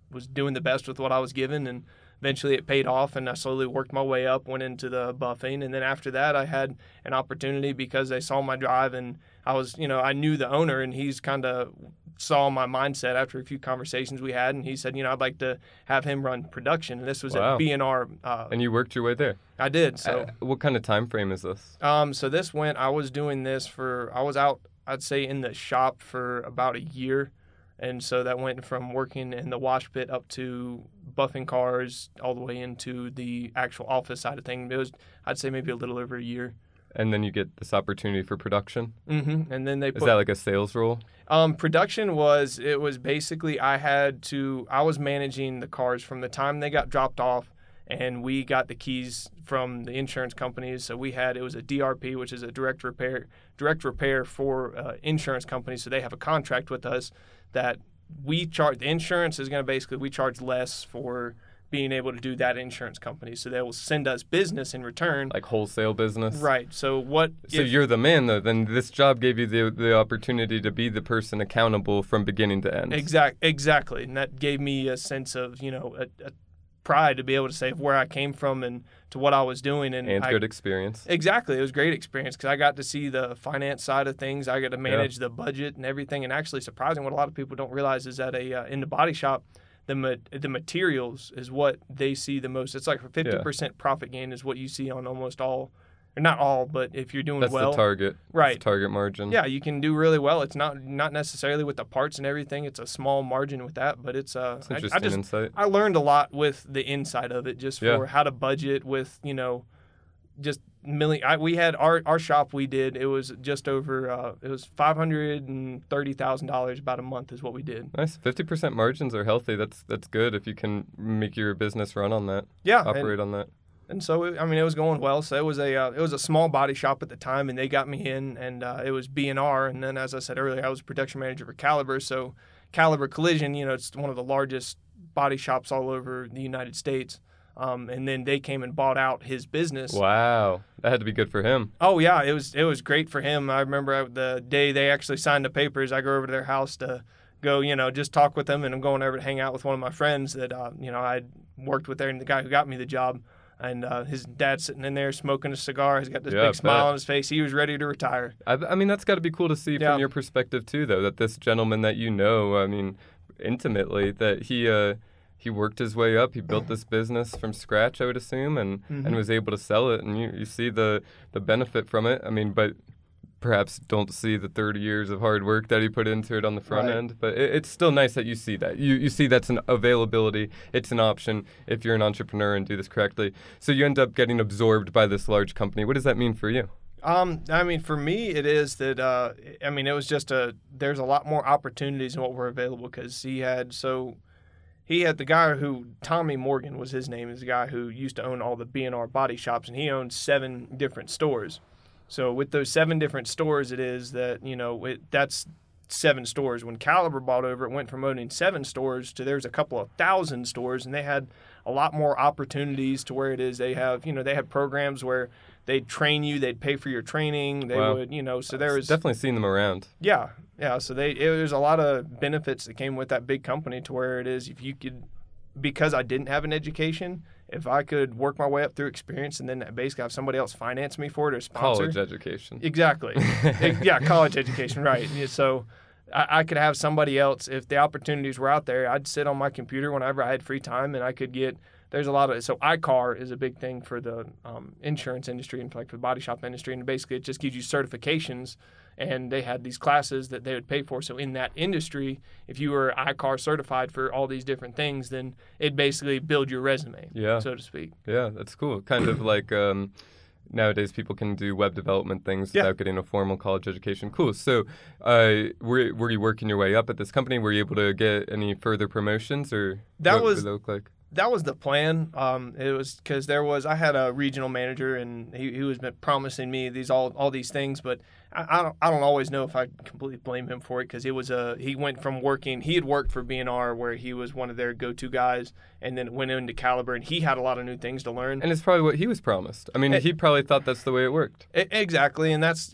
was doing the best with what I was given, and eventually it paid off, and I slowly worked my way up, went into the buffing, and then after that I had an opportunity because they saw my drive, and I was, I knew the owner, and he's kind of saw my mindset after a few conversations we had, and he said, I'd like to have him run production, and this was at B&R. And you worked your way there? I did. So what kind of time frame is this? So this went, I was doing this I was out, I'd say, in the shop for about a year. And so that went from working in the wash pit up to buffing cars all the way into the actual office side of things. It was, I'd say, maybe a little over a year. And then you get this opportunity for production? Mm-hmm. And then is that like a sales role? Production was basically I was managing the cars from the time they got dropped off and we got the keys from the insurance companies. So we had, it was a DRP, which is a direct repair for insurance companies. So they have a contract with us that we charge, the insurance is going to basically, we charge less for being able to do that insurance company. So they will send us business in return. Like wholesale business? Right. So what... So if you're the man, though. Then this job gave you the opportunity to be the person accountable from beginning to end. Exactly. And that gave me a sense of, you know, a pride to be able to say where I came from and to what I was doing. And good experience. Exactly. It was a great experience because I got to see the finance side of things. I got to manage the budget and everything. And actually, surprising, what a lot of people don't realize is that in the body shop, the materials is what they see the most. It's like 50% profit gain is what you see on almost all, or not all, but if you're doing well. That's the target. Right. That's the target margin. Yeah, you can do really well. It's not necessarily with the parts and everything. It's a small margin with that, but it's a... Interesting insight. I learned a lot with the inside of it just for how to budget with, you know, just million. We had our shop we did. It was just over, it was $530,000 about a month is what we did. Nice. 50% margins are healthy. That's good if you can make your business run on that. Yeah. Operate on that. And so, it was going well. So it was a small body shop at the time, and they got me in, and it was B&R. And then, as I said earlier, I was production manager for Caliber. So Caliber Collision, you know, it's one of the largest body shops all over the United States. And then they came and bought out his business. Wow. That had to be good for him. Oh, yeah. It was great for him. I remember the day they actually signed the papers, I go over to their house to go, you know, just talk with them. And I'm going over to hang out with one of my friends that, you know, I worked with there, and the guy who got me the job. And his dad's sitting in there smoking a cigar. He's got this big smile on his face. He was ready to retire. I mean, that's got to be cool to see from your perspective, too, though, that this gentleman that you know, I mean, intimately, that he worked his way up. He built this business from scratch, I would assume, and was able to sell it. And you see the benefit from it. I mean, but perhaps don't see the 30 years of hard work that he put into it on the front end. But it's still nice that you see that. You see that's an availability. It's an option if you're an entrepreneur and do this correctly. So you end up getting absorbed by this large company. What does that mean for you? I mean, for me, it is that, it was just there's a lot more opportunities in what were available because he had the guy who, Tommy Morgan was his name, is the guy who used to own all the B&R body shops, and he owned 7 different stores. So with those 7 different stores, it is that, you know, that's 7 stores. When Caliber bought over, it went from owning 7 stores to there's a couple of thousand stores, and they had a lot more opportunities to where it is they have, you know, they had programs where they'd train you, they'd pay for your training, they would, you know, so there was... Definitely seen them around. Yeah. Yeah, so there's a lot of benefits that came with that big company to where it is if you could, because I didn't have an education, if I could work my way up through experience and then basically have somebody else finance me for it or sponsor. College education. Exactly. Yeah, college education, right. So I could have somebody else, if the opportunities were out there, I'd sit on my computer whenever I had free time and I could get... There's a lot of, so ICAR is a big thing for the insurance industry and like for the body shop industry. And basically it just gives you certifications, and they had these classes that they would pay for. So in that industry, if you were ICAR certified for all these different things, then it basically build your resume, so to speak. Yeah, that's cool. Kind of like nowadays people can do web development things without getting a formal college education. Cool. So were you working your way up at this company? Were you able to get any further promotions, or what did it look like? That was the plan. It was because I had a regional manager, and he was promising me all these things, but I don't always know if I completely blame him for it because he went from working. He had worked for B&R where he was one of their go-to guys, and then went into Caliber, and he had a lot of new things to learn. And it's probably what he was promised. I mean, he probably thought that's the way it worked. Exactly, and that's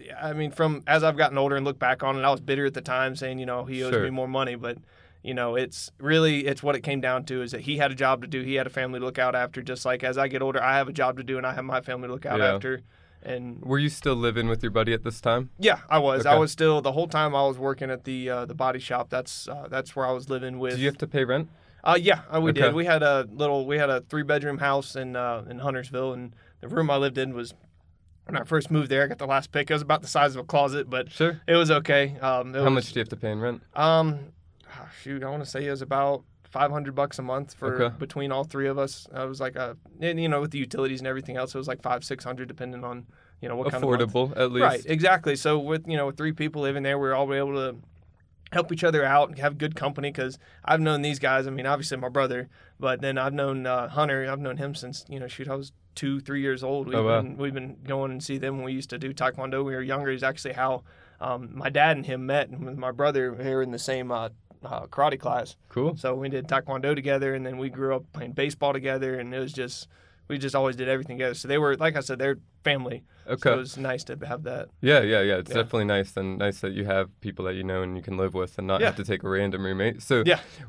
from as I've gotten older and look back on it, I was bitter at the time, saying he owes me more money, but. You know, it's what it came down to is that he had a job to do. He had a family to look out after, just like as I get older, I have a job to do and I have my family to look out after. And were you still living with your buddy at this time? Yeah, I was. Okay. I was still the whole time I was working at the body shop. That's where I was living with. Did you have to pay rent? Yeah, we did. We had a 3-bedroom house in Huntersville, and the room I lived in was. When I first moved there, I got the last pick. It was about the size of a closet, but it was okay. How much do you have to pay in rent? I want to say it was about $500 a month for between all three of us. I was like, with the utilities and everything else, it was like $500-$600 depending on, what kind of affordable at least. Right, exactly. So with 3 people living there, we were all able to help each other out and have good company, because I've known these guys. I mean, obviously my brother, but then I've known Hunter. I've known him since, I was 2-3 years old. We've been going and see them when we used to do Taekwondo. We were younger. Is actually how my dad and him met, and with my brother, they were in the same karate class. Cool. So we did Taekwondo together, and then we grew up playing baseball together, and it was just – we just always did everything together. So they were, like I said, they're family. Okay. So it was nice to have that. Yeah. It's definitely nice, and nice that you have people that you know and you can live with and not have to take a random roommate. So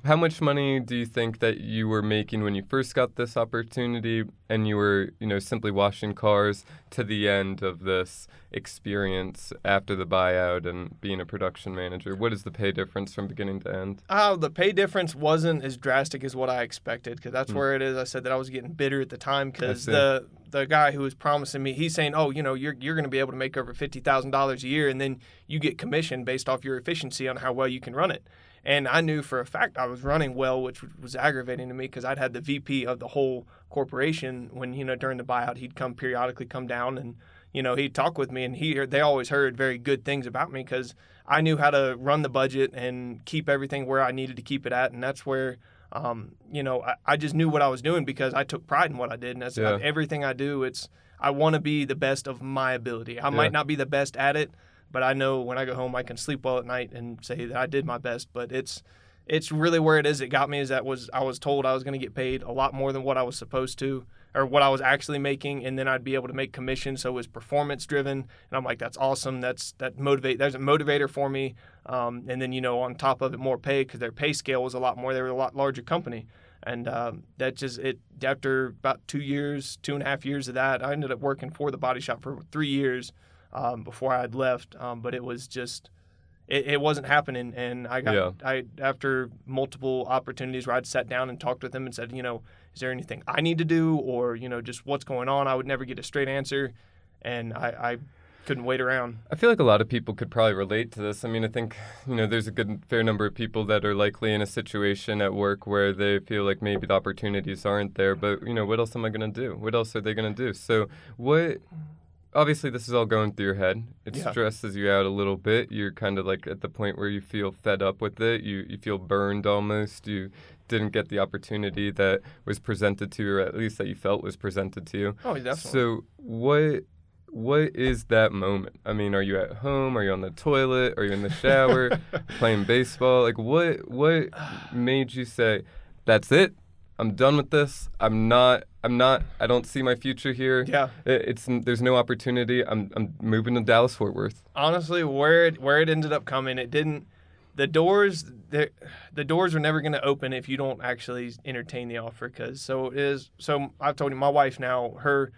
how much money do you think that you were making when you first got this opportunity and you were, simply washing cars to the end of this experience after the buyout and being a production manager? What is the pay difference from beginning to end? The pay difference wasn't as drastic as what I expected, because that's where it is. I said that I was getting bitter at the time. Because the guy who was promising me, he's saying, you're going to be able to make over $50,000 a year, and then you get commission based off your efficiency on how well you can run it. And I knew for a fact I was running well, which was aggravating to me, because I'd had the VP of the whole corporation when, during the buyout, he'd periodically come down and, he'd talk with me, and they always heard very good things about me, because I knew how to run the budget and keep everything where I needed to keep it at. And that's where... I just knew what I was doing, because I took pride in what I did, and that's everything I do. I want to be the best of my ability. I might not be the best at it, but I know when I go home I can sleep well at night and say that I did my best. But it's really where it is. It got me I was told I was going to get paid a lot more than what I was supposed to, or what I was actually making, and then I'd be able to make commission, so it was performance-driven. And I'm like, that's awesome. That's a motivator for me. And then, on top of it, more pay, because their pay scale was a lot more. They were a lot larger company. And that just it. After about 2.5 years of that, I ended up working for the body shop for 3 years before I had left. But it was just... It wasn't happening, and I got after multiple opportunities where I'd sat down and talked with them and said, is there anything I need to do, or just what's going on? I would never get a straight answer, and I couldn't wait around. I feel like a lot of people could probably relate to this. I mean, I think there's a good fair number of people that are likely in a situation at work where they feel like maybe the opportunities aren't there, but what else am I going to do? What else are they going to do? So what? Obviously, this is all going through your head. It stresses you out a little bit. You're kind of like at the point where you feel fed up with it. You feel burned almost. You didn't get the opportunity that was presented to you, or at least that you felt was presented to you. Oh, definitely. So what is that moment? I mean, are you at home? Are you on the toilet? Are you in the shower? Playing baseball? Like, what made you say, that's it? I'm done with this. I don't see my future here. Yeah. There's no opportunity. I'm moving to Dallas Fort Worth. Honestly, where it ended up coming, it didn't. The doors are never going to open if you don't actually entertain the offer. So I've told you, my wife now, her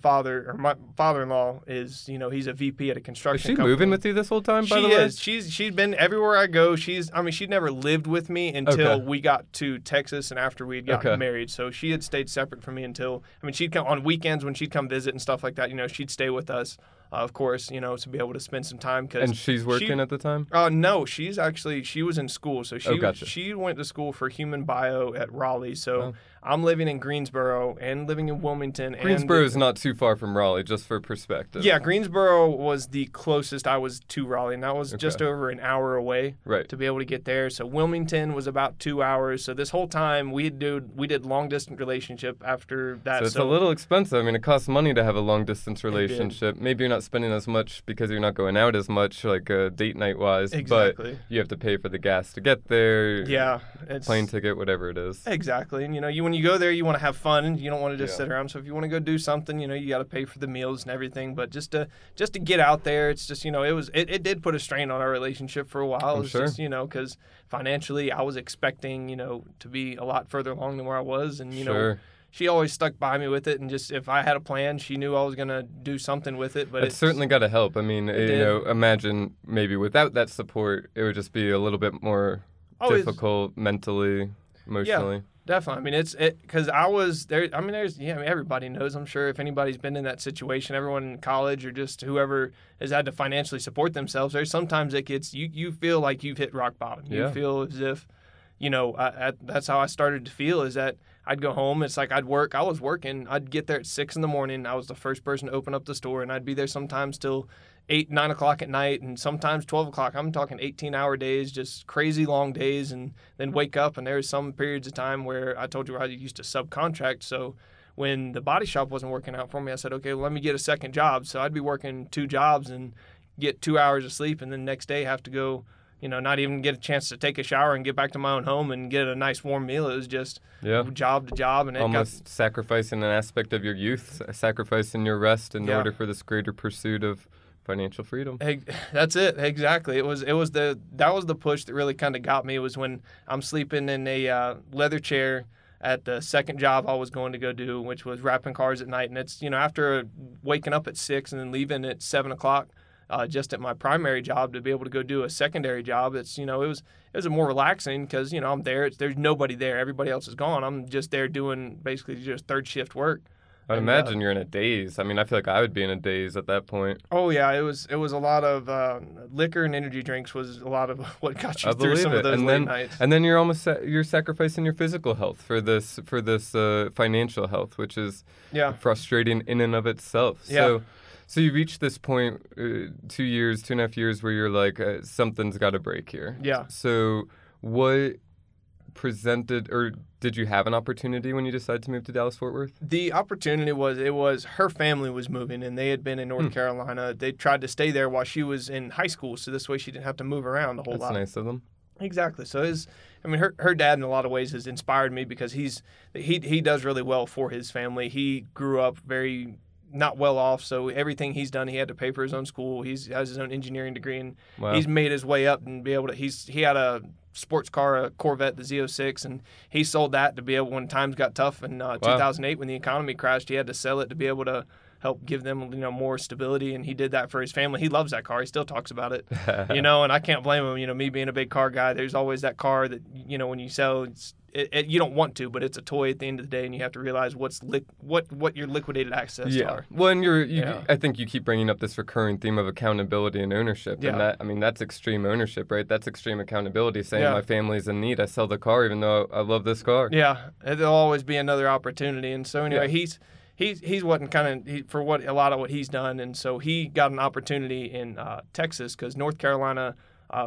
father, or my father-in-law, is, he's a VP at a construction company. Is she moving with you this whole time, by the way? She is. She's been everywhere I go. She never lived with me until we got to Texas and after we had gotten married. So she had stayed separate from me until, she'd come on weekends when she'd come visit and stuff like that. She'd stay with us, of course, to be able to spend some time. And she's working at the time? No, she was in school. So she went to school for human bio at Raleigh. So... Oh. I'm living in Greensboro and living in Wilmington. Greensboro is not too far from Raleigh, just for perspective. Yeah, Greensboro was the closest I was to Raleigh, and that was just over an hour away to be able to get there. So Wilmington was about 2 hours. So this whole time we did long-distance relationship after that. So it's a little expensive. It costs money to have a long-distance relationship. Maybe you're not spending as much because you're not going out as much, like date night-wise. Exactly. But you have to pay for the gas to get there. Yeah. Plane ticket, whatever it is. Exactly. And, when you go there, you want to have fun. You don't want to just sit around. So if you want to go do something, you got to pay for the meals and everything. But just to get out there, it's just it did put a strain on our relationship for a while. It's just because financially I was expecting to be a lot further along than where I was, and know. She always stuck by me with it, and just if I had a plan, she knew I was going to do something with it. But it certainly got to help. Imagine maybe without that support, it would just be a little bit more difficult mentally, emotionally. Yeah. Definitely. Because I was there. Everybody knows, I'm sure, if anybody's been in that situation, everyone in college or just whoever has had to financially support themselves, there's sometimes it gets, you feel like you've hit rock bottom. You feel as if, you know, that's how I started to feel, is that I'd go home. It's like I was working. I'd get there at 6 in the morning. I was the first person to open up the store, and I'd be there sometimes till 8, 9 o'clock at night, and sometimes 12 o'clock. I'm talking 18-hour days, just crazy long days, and then wake up. And there was some periods of time where I told you I used to subcontract. So when the body shop wasn't working out for me, I said, okay, well, let me get a second job. So I'd be working 2 jobs and get 2 hours of sleep, and then next day have to go, you know, not even get a chance to take a shower and get back to my own home and get a nice warm meal. It was just job to job. And almost sacrificing an aspect of your youth, sacrificing your rest in order for this greater pursuit of financial freedom. That's it. Exactly. That was the push that really kind of got me, was when I'm sleeping in a leather chair at the second job I was going to go do, which was wrapping cars at night. And it's, you know, after waking up at 6 and then leaving at 7 o'clock, just at my primary job, to be able to go do a secondary job, it's, you know, it was a more relaxing, because, you know, I'm there. There's nobody there. Everybody else is gone. I'm just there doing basically just third shift work. I'd imagine you're in a daze. I mean, I feel like I would be in a daze at that point. Oh, yeah. It was a lot of liquor and energy drinks was a lot of what got you through some of those late nights. And then you're almost you're sacrificing your physical health for this financial health, which is frustrating in and of itself. Yeah. So you reached this point 2.5 years where you're like, something's got to break here. Yeah. So what presented, or did you have an opportunity when you decided to move to Dallas-Fort Worth? The opportunity was her family was moving, and they had been in North Carolina. They tried to stay there while she was in high school, so this way she didn't have to move around a whole lot. That's nice of them. Exactly. So her dad in a lot of ways has inspired me, because he does really well for his family. He grew up very not well off, so everything he's done, he had to pay for his own school. He has his own engineering degree, and he's made his way up and be able to. He had a sports car, a Corvette, the Z06, and he sold that to be able, when times got tough in 2008, when the economy crashed, he had to sell it to be able to help give them, you know, more stability, and he did that for his family. He loves that car. He still talks about it, you know, and I can't blame him. You know, me being a big car guy, there's always that car that, you know, when you sell, it you don't want to, but it's a toy at the end of the day, and you have to realize what your liquidated assets are. Well, and I think you keep bringing up this recurring theme of accountability and ownership, and that, I mean, that's extreme ownership, right? That's extreme accountability, saying my family's in need. I sell the car even though I love this car. Yeah, there'll always be another opportunity, and so anyway, he's a lot of what he's done, and so he got an opportunity in Texas, because North Carolina,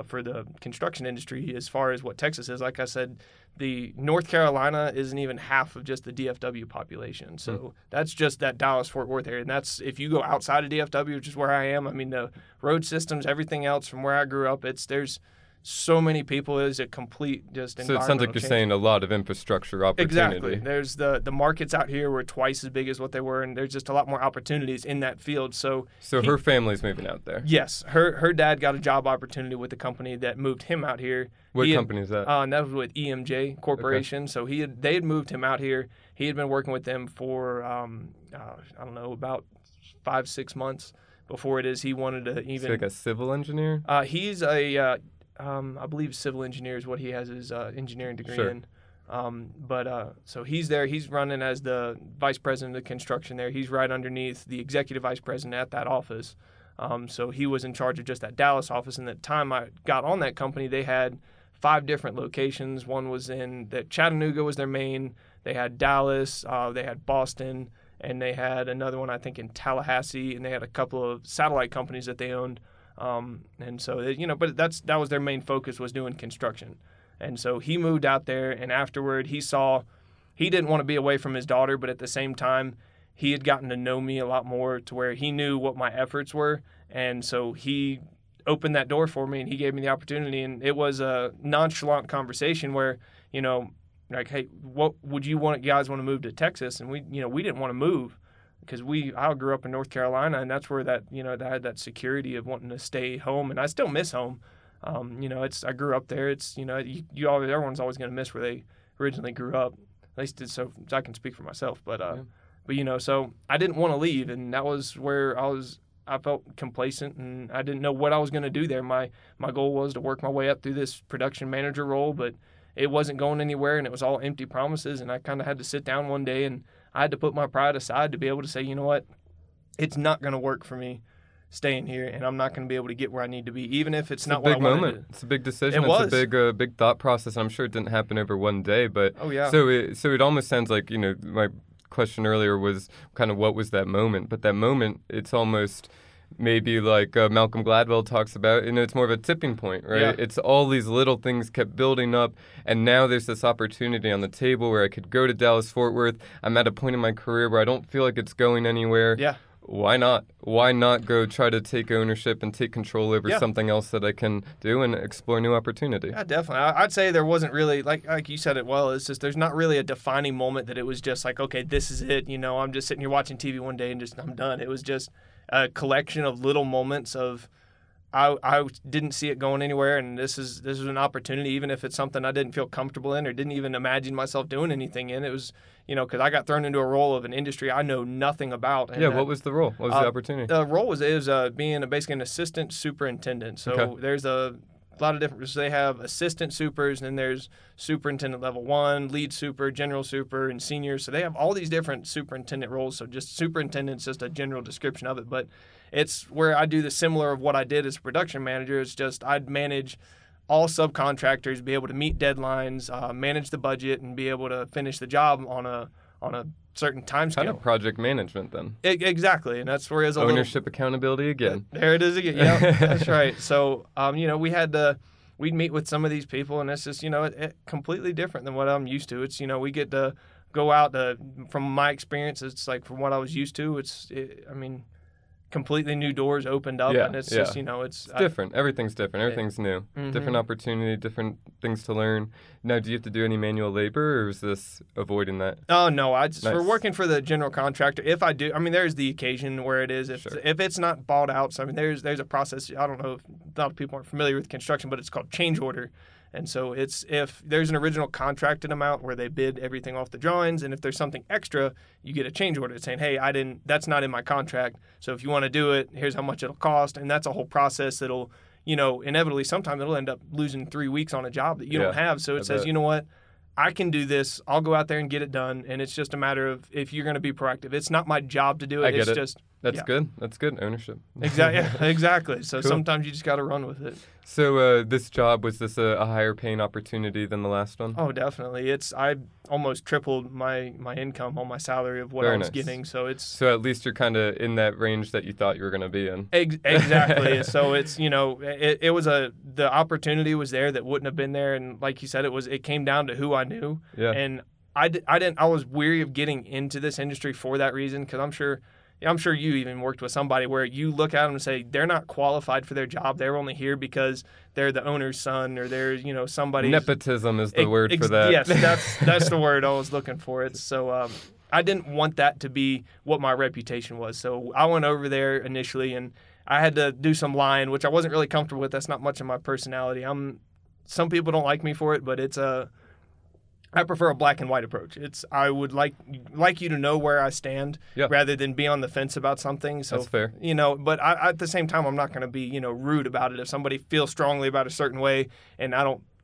for the construction industry, as far as what Texas is, like I said, the North Carolina isn't even half of just the DFW population. So that's just that Dallas-Fort Worth area. And that's, if you go outside of DFW, which is where I am, I mean, the road systems, everything else from where I grew up, there's so many people. It is a complete just environmental. So it sounds like you're saying a lot of infrastructure opportunity. Exactly. There's the markets out here were twice as big as what they were, and there's just a lot more opportunities in that field. So her family's moving out there. Yes. Her dad got a job opportunity with a company that moved him out here. What company is that? That was with EMJ Corporation. Okay. So they had moved him out here. He had been working with them for, I don't know, about 5-6 months before it is. He wanted to even... So like a civil engineer? He's a... I believe civil engineer is what he has his engineering degree in. So he's there. He's running as the vice president of construction there. He's right underneath the executive vice president at that office. So he was in charge of just that Dallas office. And at the time I got on that company, they had 5 different locations. One was in that Chattanooga was their main. They had Dallas. They had Boston. And they had another one, I think, in Tallahassee. And they had a couple of satellite companies that they owned. And so, you know, but that was their main focus, was doing construction. And so he moved out there, and afterward he didn't want to be away from his daughter, but at the same time, he had gotten to know me a lot more to where he knew what my efforts were. And so he opened that door for me, and he gave me the opportunity. And it was a nonchalant conversation where, you know, like, hey, what would you guys want to move to Texas? And we didn't want to move. Because I grew up in North Carolina, and that's where that, you know, that had that security of wanting to stay home, and I still miss home. You know, I grew up there. It's, you know, you always, everyone's always going to miss where they originally grew up. At least it's, so I can speak for myself, but you know, so I didn't want to leave, and that was where I felt complacent, and I didn't know what I was going to do there. My goal was to work my way up through this production manager role, but it wasn't going anywhere, and it was all empty promises, and I kind of had to sit down one day, and I had to put my pride aside to be able to say, you know what, it's not going to work for me. staying here, and I'm not going to be able to get where I need to be, even if it's not what I want to do. It's a big decision. It's a big, big thought process. I'm sure it didn't happen over one day, but so it almost sounds like, you know, my question earlier was kind of what was that moment, but that moment, it's almost maybe like Malcolm Gladwell talks about, you know, it's more of a tipping point, right? Yeah. It's all these little things kept building up, and now there's this opportunity on the table where I could go to Dallas-Fort Worth. I'm at a point in my career where I don't feel like it's going anywhere. Yeah. Why not? Why not go try to take ownership and take control over something else that I can do and explore new opportunity? Yeah, definitely. I'd say there wasn't really, like you said it well, it's just there's not really a defining moment that it was just like, okay, this is it. You know, I'm just sitting here watching TV one day and just I'm done. It was just a collection of little moments of I didn't see it going anywhere, and this is an opportunity, even if it's something I didn't feel comfortable in or didn't even imagine myself doing anything in. It was, you know, because I got thrown into a role of an industry I know nothing about. And what was the role? What was the opportunity? The role was being basically an assistant superintendent. So there's a lot of different. So they have assistant supers, and there's superintendent level 1, lead super, general super, and senior. So they have all these different superintendent roles. So just superintendent's just a general description of it, but it's where I do the similar of what I did as a production manager. It's just I'd manage all subcontractors, be able to meet deadlines, manage the budget, and be able to finish the job on a certain time scale. Kind of project management, then. Exactly, and that's where it is. Ownership, accountability again. There it is again. Yeah, that's right. So, you know, we'd meet with some of these people, and it's just, you know, it completely different than what I'm used to. It's, you know, we get to go out to, from my experience, it's like from what I was used to, completely new doors opened up, and it's just, you know, it's different. Everything's different. Everything's new. Mm-hmm. Different opportunity, different things to learn. Now, do you have to do any manual labor, or is this avoiding that? Oh, no. For working for the general contractor, if I do, I mean, there's the occasion where it is. If it's not bought out, so, I mean, there's a process. I don't know if a lot of people aren't familiar with construction, but it's called change order. And so it's if there's an original contracted amount where they bid everything off the drawings, and if there's something extra, you get a change order saying, hey, that's not in my contract. So if you want to do it, here's how much it'll cost. And that's a whole process that'll, you know, inevitably sometimes it'll end up losing 3 weeks on a job that you don't have. So it says, you know what, I can do this. I'll go out there and get it done. And it's just a matter of if you're going to be proactive. It's not my job to do it. It's just... That's good. That's good ownership. Exactly. So sometimes you just got to run with it. So this job, was this a higher paying opportunity than the last one? Oh, definitely. I almost tripled my income on my salary of what I was getting. So it's at least you're kind of in that range that you thought you were going to be in. Exactly. So it's, you know, it was the opportunity was there that wouldn't have been there, and like you said, it came down to who I knew. Yeah. And I was weary of getting into this industry for that reason, because I'm sure you even worked with somebody where you look at them and say they're not qualified for their job. They're only here because they're the owner's son, or they're, you know, somebody's... Nepotism is the word for that. Yes, that's the word I was looking for. It's so I didn't want that to be what my reputation was. So I went over there initially, and I had to do some lying, which I wasn't really comfortable with. That's not much of my personality. Some people don't like me for it, but it's I prefer a black and white approach. I would like you to know where I stand rather than be on the fence about something. So, that's fair. You know, but I, at the same time, I'm not going to be, you know, rude about it. If somebody feels strongly about a certain way, and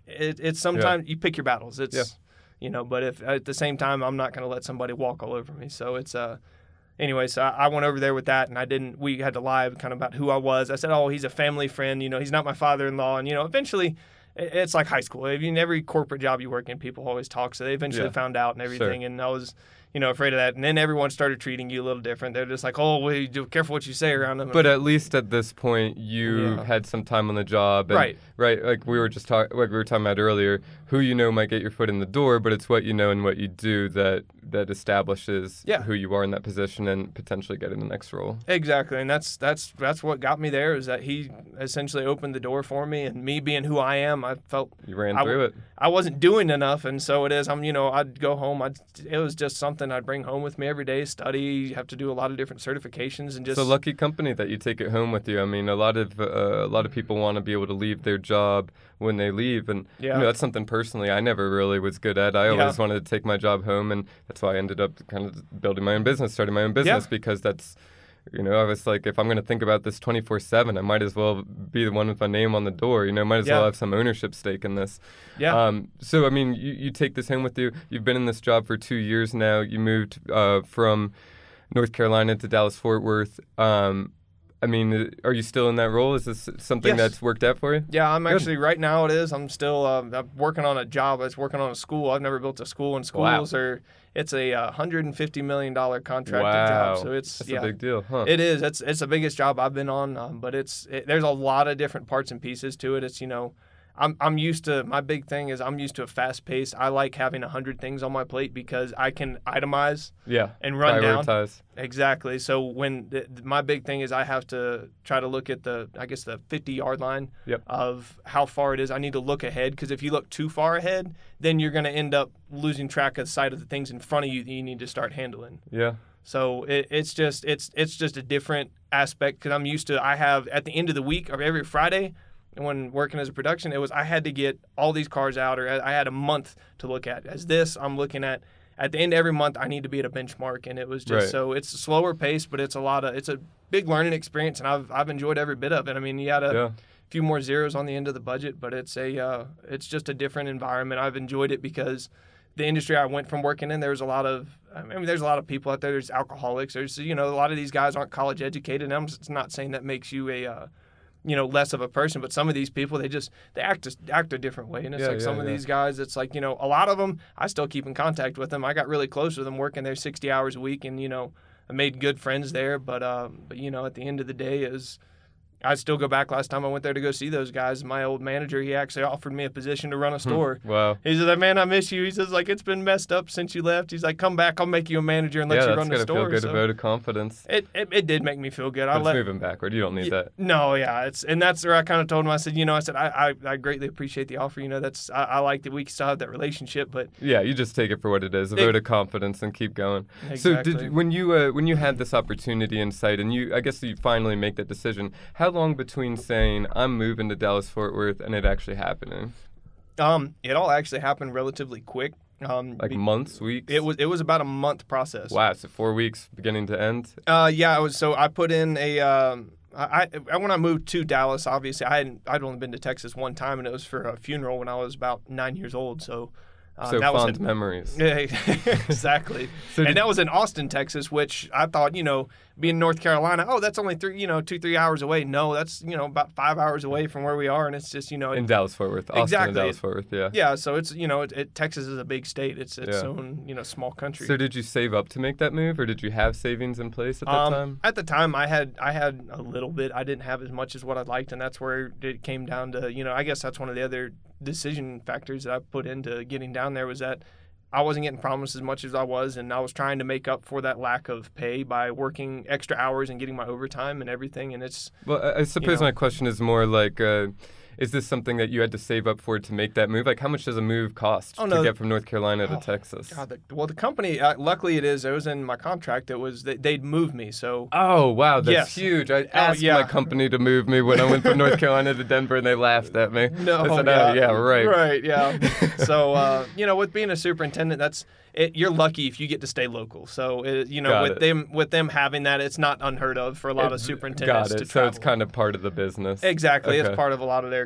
it's sometimes you pick your battles. It's, you know, but if at the same time, I'm not going to let somebody walk all over me. So it's, anyway, so I went over there with that, and we had to lie kind of about who I was. I said, oh, he's a family friend. You know, he's not my father-in-law. And, you know, eventually... It's like high school. I mean, every corporate job you work in, people always talk. So they eventually found out and everything. Sure. And I was, you know, afraid of that. And then everyone started treating you a little different. They're just like, oh, well, careful what you say around them. But at least at this point, you had some time on the job. And, right. Like we were talking about earlier, who you know might get your foot in the door, but it's what you know and what you do that establishes who you are in that position and potentially getting the next role. Exactly. And that's what got me there, is that he essentially opened the door for me, and me being who I am, I felt you ran through it. I wasn't doing enough, and so it is. I'd go home. It was just something I'd bring home with me every day. Study, have to do a lot of different certifications, and just. It's a lucky company that you take it home with you. I mean, a lot of people want to be able to leave their job when they leave, and you know, that's something personally I never really was good at. I always wanted to take my job home, and that's why I ended up kind of building my own business, starting my own business because that's. You know, I was like, if I'm going to think about this 24/7, I might as well be the one with my name on the door. You know, might as well have some ownership stake in this. Yeah. So, I mean, you take this home with you. You've been in this job for 2 years now. You moved from North Carolina to Dallas-Fort Worth. I mean, are you still in that role? Is this something that's worked out for you? Yeah, I'm actually, right now it is. I'm still I'm working on a job. I was working on a school. I've never built a school, and schools are, it's a $150 million contracted job. So it's that's a big deal, huh? It is. It's the biggest job I've been on, but there's a lot of different parts and pieces to it. It's, you know, I'm used to, my big thing is I'm used to a fast pace. I like having 100 things on my plate because I can itemize and run prioritize. Down. Exactly. So when my big thing is I have to try to look at the 50-yard line of how far it is. I need to look ahead, because if you look too far ahead, then you're going to end up losing track of sight of the things in front of you that you need to start handling. Yeah. So it's just a different aspect, because I'm used to, I have at the end of the week or every Friday, when working as a production, it was I had to get all these cars out, or I had a month to look at. As this, I'm looking at the end of every month, I need to be at a benchmark, and it was just so it's a slower pace, but it's a big learning experience, and I've enjoyed every bit of it. I mean, you had a few more zeros on the end of the budget, but it's just a different environment. I've enjoyed it because the industry I went from working in, there's a lot of people out there. There's alcoholics. There's, you know, a lot of these guys aren't college educated, and I'm not saying that makes you a you know, less of a person, but some of these people, they act a different way. And it's some of these guys, it's like, you know, a lot of them, I still keep in contact with them. I got really close with them working there 60 hours a week, and, you know, I made good friends there. But you know, at the end of the day I still go back. Last time I went there to go see those guys, my old manager, he actually offered me a position to run a store. Wow. He said, man, I miss you. He says, like, it's been messed up since you left. He's like, come back. I'll make you a manager and let you run the store. Yeah, that's going to feel good. A vote of confidence. It did make me feel good. But it's moving backward. You don't need that. No, yeah. And that's where I kind of told him, I said, you know, I greatly appreciate the offer. You know, I like that we still have that relationship, but. Yeah, you just take it for what it is, a vote of confidence, and keep going. Exactly. So when you had this opportunity in sight, and I guess you finally make that decision, how long between saying I'm moving to Dallas-Fort Worth and it actually happening? It all actually happened relatively quick. Months, weeks? It was about a month process. Wow, so 4 weeks beginning to end? Yeah, I put in when I moved to Dallas, obviously, I'd only been to Texas one time, and it was for a funeral when I was about 9 years old, so that fond was memories. Yeah, exactly. And that was in Austin, Texas, which I thought, you know, being North Carolina, that's only 2-3 hours away. No, that's, you know, about 5 hours away from where we are, and it's just, you know, in Dallas-Fort Worth, Austin, Dallas-Fort Worth, yeah. So it's, you know, Texas is a big state. It's its own, you know, small country. So did you save up to make that move, or did you have savings in place at that time? At the time, I had a little bit. I didn't have as much as what I'd liked, and that's where it came down to. You know, I guess that's one of the other decision factors that I put into getting down there, was that I wasn't getting promised as much as I was, and I was trying to make up for that lack of pay by working extra hours and getting my overtime and everything. And it's, well, I suppose, you know, my question is more like, is this something that you had to save up for to make that move? Like, how much does a move cost to get from North Carolina to Texas? God, the company, luckily it was in my contract. It was, they'd move me, so. Oh, wow, that's huge. I asked my company to move me when I went from North Carolina to Denver, and they laughed at me. No, I said, right. Right, yeah. So, you know, with being a superintendent, you're lucky if you get to stay local. So, you know, with them having that, it's not unheard of for a lot of superintendents to travel. So it's kind of part of the business. Exactly. Okay. It's part of a lot of their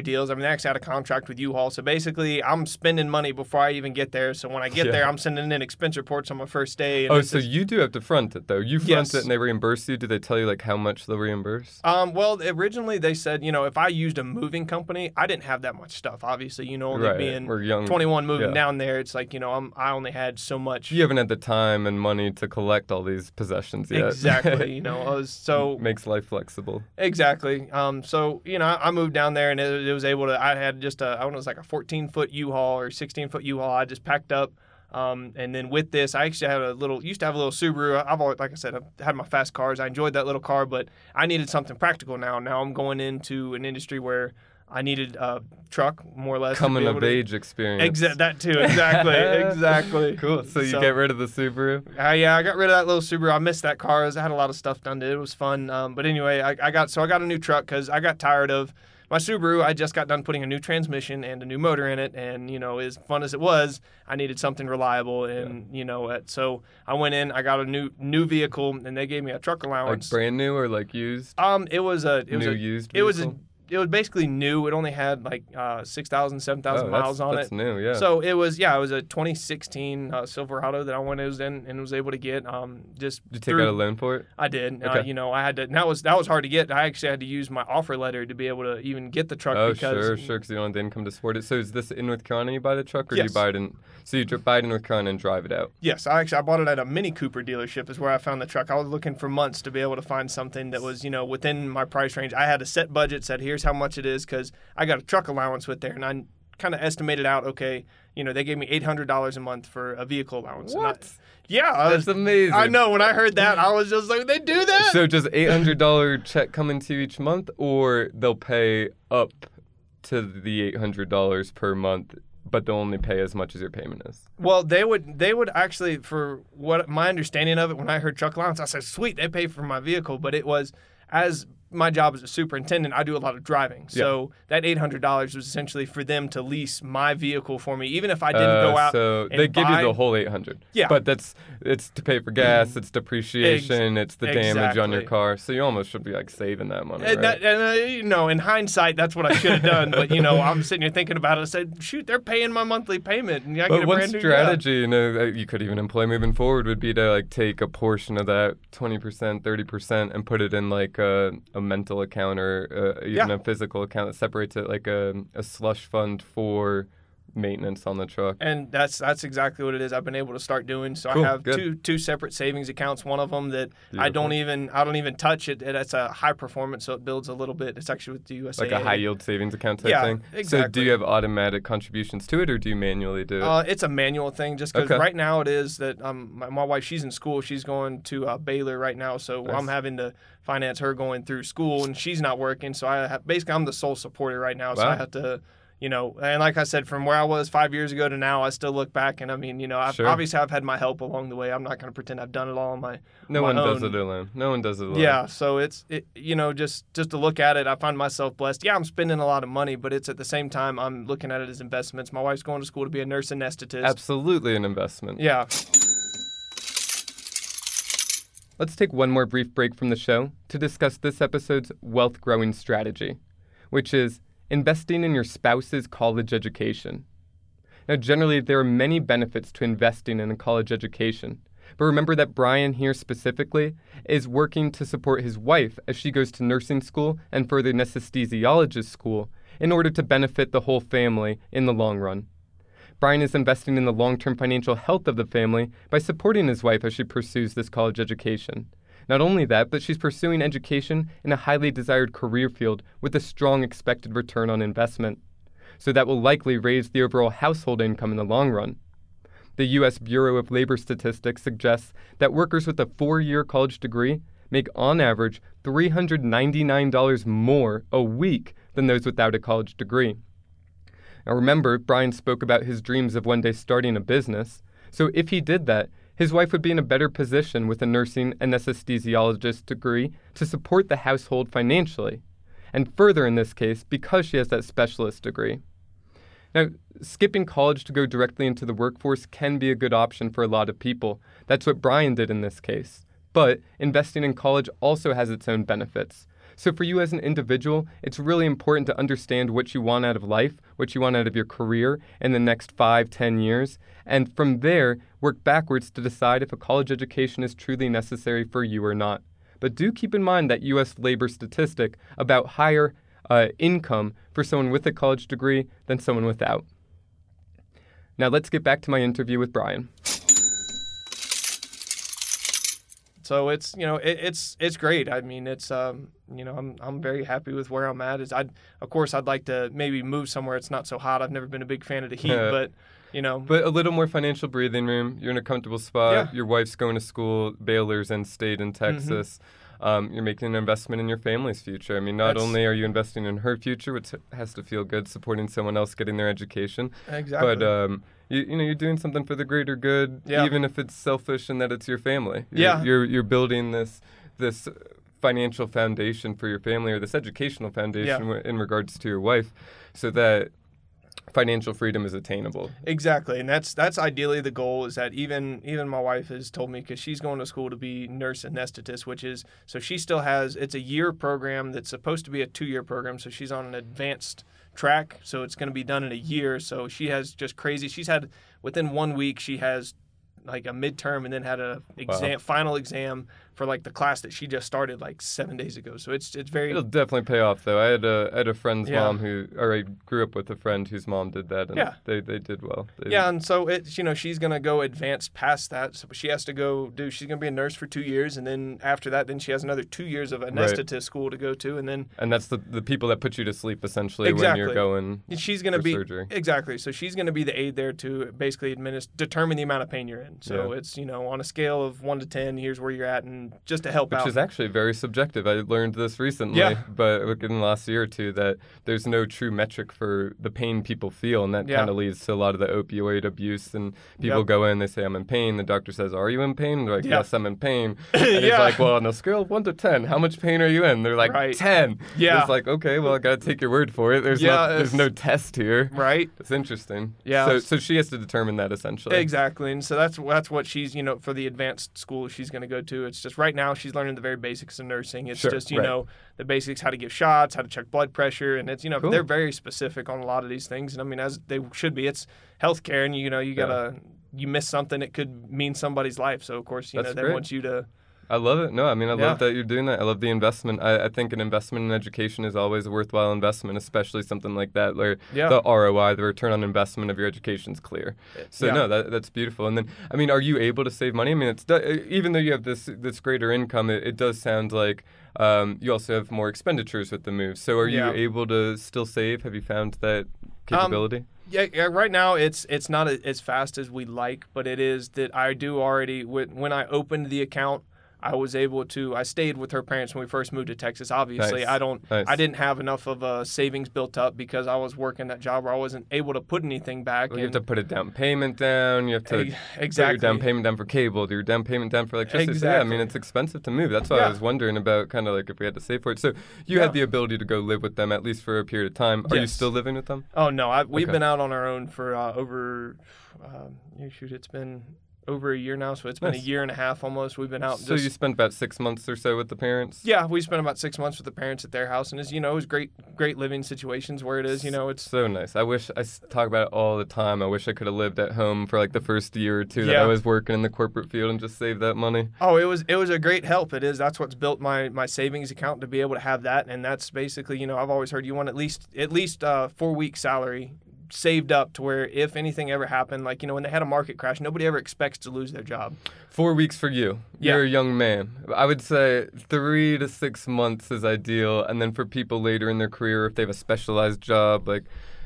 deals. I mean, they actually had a contract with U-Haul. So basically, I'm spending money before I even get there. So when I get there, I'm sending in expense reports on my first day. And so you do have to front it, though. You front it, and they reimburse you. Do they tell you, like, how much they'll reimburse? Well, originally they said, you know, if I used a moving company, I didn't have that much stuff, obviously. You know, only being 21 moving down there, it's like, you know, I only had so much. You haven't had the time and money to collect all these possessions yet. Exactly. You know, so makes life flexible. Exactly. So, you know, I moved down there, and it was able to. I had just I don't know, it was like a 14-foot U-Haul or 16-foot U-Haul. I just packed up, and then with this, I actually had used to have a little Subaru. I've always, like I said, I've had my fast cars. I enjoyed that little car, but I needed something practical now. Now I'm going into an industry where I needed a truck, more or less. Coming of age experience. That too, exactly, exactly. Cool. So you get rid of the Subaru? Yeah, I got rid of that little Subaru. I missed that car. I had a lot of stuff done to it. It was fun. But anyway, I got a new truck because I got tired of my Subaru. I just got done putting a new transmission and a new motor in it. And, you know, as fun as it was, I needed something reliable. And, you know, so I went in, I got a new vehicle, and they gave me a truck allowance. Like brand new or like used? It was a used vehicle? It was a it was basically new. It only had like 6,000, 7,000 miles on it. That's new, yeah. So it was, yeah, it was a 2016 Silverado that I went and was able to get. Did you take out a loan for it? I did. Okay. You know, I had to, and that was hard to get. I actually had to use my offer letter to be able to even get the truck. Oh, because, sure, because you don't have the income to support it. So is this in North Carolina you buy the truck, or yes. You buy it in North Carolina and drive it out? Yes, I bought it at a Mini Cooper dealership is where I found the truck. I was looking for months to be able to find something that was, you know, within my price range. I had a set budget, said here's how much it is, because I got a truck allowance with there, and I kind of estimated out, okay, you know, they gave me $800 a month for a vehicle allowance. What? That's amazing. I know. When I heard that, I was just like, they do that? So just $800 check coming to you each month, or they'll pay up to the $800 per month, but they'll only pay as much as your payment is? Well, they would actually, for what my understanding of it, when I heard truck allowance, I said, sweet, they pay for my vehicle, but it was, as my job as a superintendent, I do a lot of driving. So that $800 was essentially for them to lease my vehicle for me, even if I didn't go out. So and they give you the whole $800. Yeah. But it's to pay for gas, it's depreciation, it's the damage on your car. So you almost should be like saving that money. Right? You know, in hindsight, that's what I should have done. But you know, I'm sitting here thinking about it. I said, shoot, they're paying my monthly payment, and I get a brand new strategy, job. You know, that you could even employ moving forward would be to like take a portion of that 20%, 30%, and put it in like a mental account or even a physical account that separates it, like a slush fund for maintenance on the truck. And that's exactly what it is. I've been able to start doing. So cool, I have two separate savings accounts. One of them that I don't even touch it. That's a high performance, so it builds a little bit. It's actually with the USAA. Like a high yield savings account type thing. Exactly. So do you have automatic contributions to it, or do you manually do it? It's a manual thing, just because right now it is that my wife, she's in school. She's going to Baylor right now, so nice. I'm having to finance her going through school, and she's not working. So I'm the sole supporter right now. Wow. So I have to. You know, and like I said, from where I was 5 years ago to now, I still look back, and I mean, you know, obviously I've had my help along the way. I'm not going to pretend I've done it all on my own. No one does it alone. Yeah, so it's you know, just to look at it, I find myself blessed. Yeah, I'm spending a lot of money, but it's at the same time I'm looking at it as investments. My wife's going to school to be a nurse anesthetist. Absolutely an investment. Yeah. Let's take one more brief break from the show to discuss this episode's wealth growing strategy, which is investing in your spouse's college education. Now, generally, there are many benefits to investing in a college education, but remember that Brian here specifically is working to support his wife as she goes to nursing school and further anesthesiologist school in order to benefit the whole family in the long run. Brian is investing in the long-term financial health of the family by supporting his wife as she pursues this college education. Not only that, but she's pursuing education in a highly desired career field with a strong expected return on investment. So that will likely raise the overall household income in the long run. The U.S. Bureau of Labor Statistics suggests that workers with a 4-year college degree make on average $399 more a week than those without a college degree. Now remember, Brian spoke about his dreams of one day starting a business. So if he did that, his wife would be in a better position with a nursing and anesthesiologist degree to support the household financially, and further in this case, because she has that specialist degree. Now, skipping college to go directly into the workforce can be a good option for a lot of people. That's what Brian did in this case. But investing in college also has its own benefits. So for you as an individual, it's really important to understand what you want out of life, what you want out of your career in the next 5-10 years, and from there, work backwards to decide if a college education is truly necessary for you or not. But do keep in mind that U.S. labor statistic about higher income for someone with a college degree than someone without. Now let's get back to my interview with Brian. So it's, you know, it's great. I mean, it's, you know, I'm very happy with where I'm at. I'd like to maybe move somewhere it's not so hot. I've never been a big fan of the heat, but, you know. But a little more financial breathing room. You're in a comfortable spot. Yeah. Your wife's going to school, Baylor's in state in Texas. Mm-hmm. You're making an investment in your family's future. I mean, not only are you investing in her future, which has to feel good, supporting someone else getting their education. Exactly. But, you know, you're doing something for the greater good, even if it's selfish and that it's your family. You're building this financial foundation for your family, or this educational foundation in regards to your wife, so that financial freedom is attainable. Exactly. And that's ideally the goal, is that even my wife has told me, because she's going to school to be nurse anesthetist, which is, so she still has, it's a year program that's supposed to be a 2-year program. So she's on an advanced track. So it's going to be done in a year. So she has just crazy. She's had, within 1 week, she has like a midterm and then had a exam, final exam for like the class that she just started like 7 days ago. So it's very... It'll definitely pay off though. I had a friend's mom who, or I grew up with a friend whose mom did that, and they did well. And so it's, you know, she's going to go advance past that. So she has to go do, she's going to be a nurse for 2 years, and then after that, then she has another 2 years of anesthetist school to go to, and then... And that's the people that put you to sleep essentially when you're going for surgery. Exactly. So she's going to be the aide there to basically determine the amount of pain you're in. So it's, you know, on a scale of 1 to 10, here's where you're at, and just to help out. Which is actually very subjective. I learned this recently, but within the last year or two, that there's no true metric for the pain people feel, and that kind of leads to a lot of the opioid abuse, and people go in, they say, I'm in pain. The doctor says, are you in pain? And they're like, yes, I'm in pain. And he's like, well, on a scale of 1 to 10, how much pain are you in? And they're like, 10. Yeah. It's like, okay, well, I got to take your word for it. There's no test here. Right. It's interesting. Yeah. So she has to determine that essentially. Exactly. And so that's what she's, you know, for the advanced school she's going to go to. It's just right now she's learning the very basics of nursing. It's just, you know, the basics, how to give shots, how to check blood pressure. And it's, you know, they're very specific on a lot of these things. And I mean, as they should be, it's healthcare, and, you know, you got to, you miss something, it could mean somebody's life. So, of course, you know, they want you to. I love it. No, I mean, I love that you're doing that. I love the investment. I think an investment in education is always a worthwhile investment, especially something like that where the ROI, the return on investment of your education, is clear. So no, that's beautiful. And then, I mean, are you able to save money? I mean, it's even though you have this greater income, it does sound like you also have more expenditures with the move. So are you able to still save? Have you found that capability? Right now it's not as fast as we like, but it is that I do already, when I opened the account, I was able to. I stayed with her parents when we first moved to Texas. Obviously, I didn't have enough of a savings built up because I was working that job where I wasn't able to put anything back. Well, you have to put a down payment down. You have to do your down payment down for cable. Do your down payment down for electricity. Exactly. So, I mean, it's expensive to move. That's why I was wondering about kind of like if we had to save for it. So you had the ability to go live with them at least for a period of time. Are you still living with them? Oh no, we've been out on our own for over. It's been over a year now, so it's been a year and a half almost. We've been out. So you spent about 6 months or so with the parents? Yeah, we spent about 6 months with the parents at their house, and it's, you know, it was great living situations where it is, you know, it's so nice. I wish, I talk about it all the time, I wish I could have lived at home for like the first year or two that I was working in the corporate field and just saved that money. Oh, it was a great help. It is. That's what's built my savings account, to be able to have that, and that's basically, you know, I've always heard you want at least 4 weeks salary saved up to where if anything ever happened, like, you know, when they had a market crash, nobody ever expects to lose their job. 4 weeks for you. Yeah. You're a young man. I would say 3 to 6 months is ideal. And then for people later in their career, if they have a specialized job, like,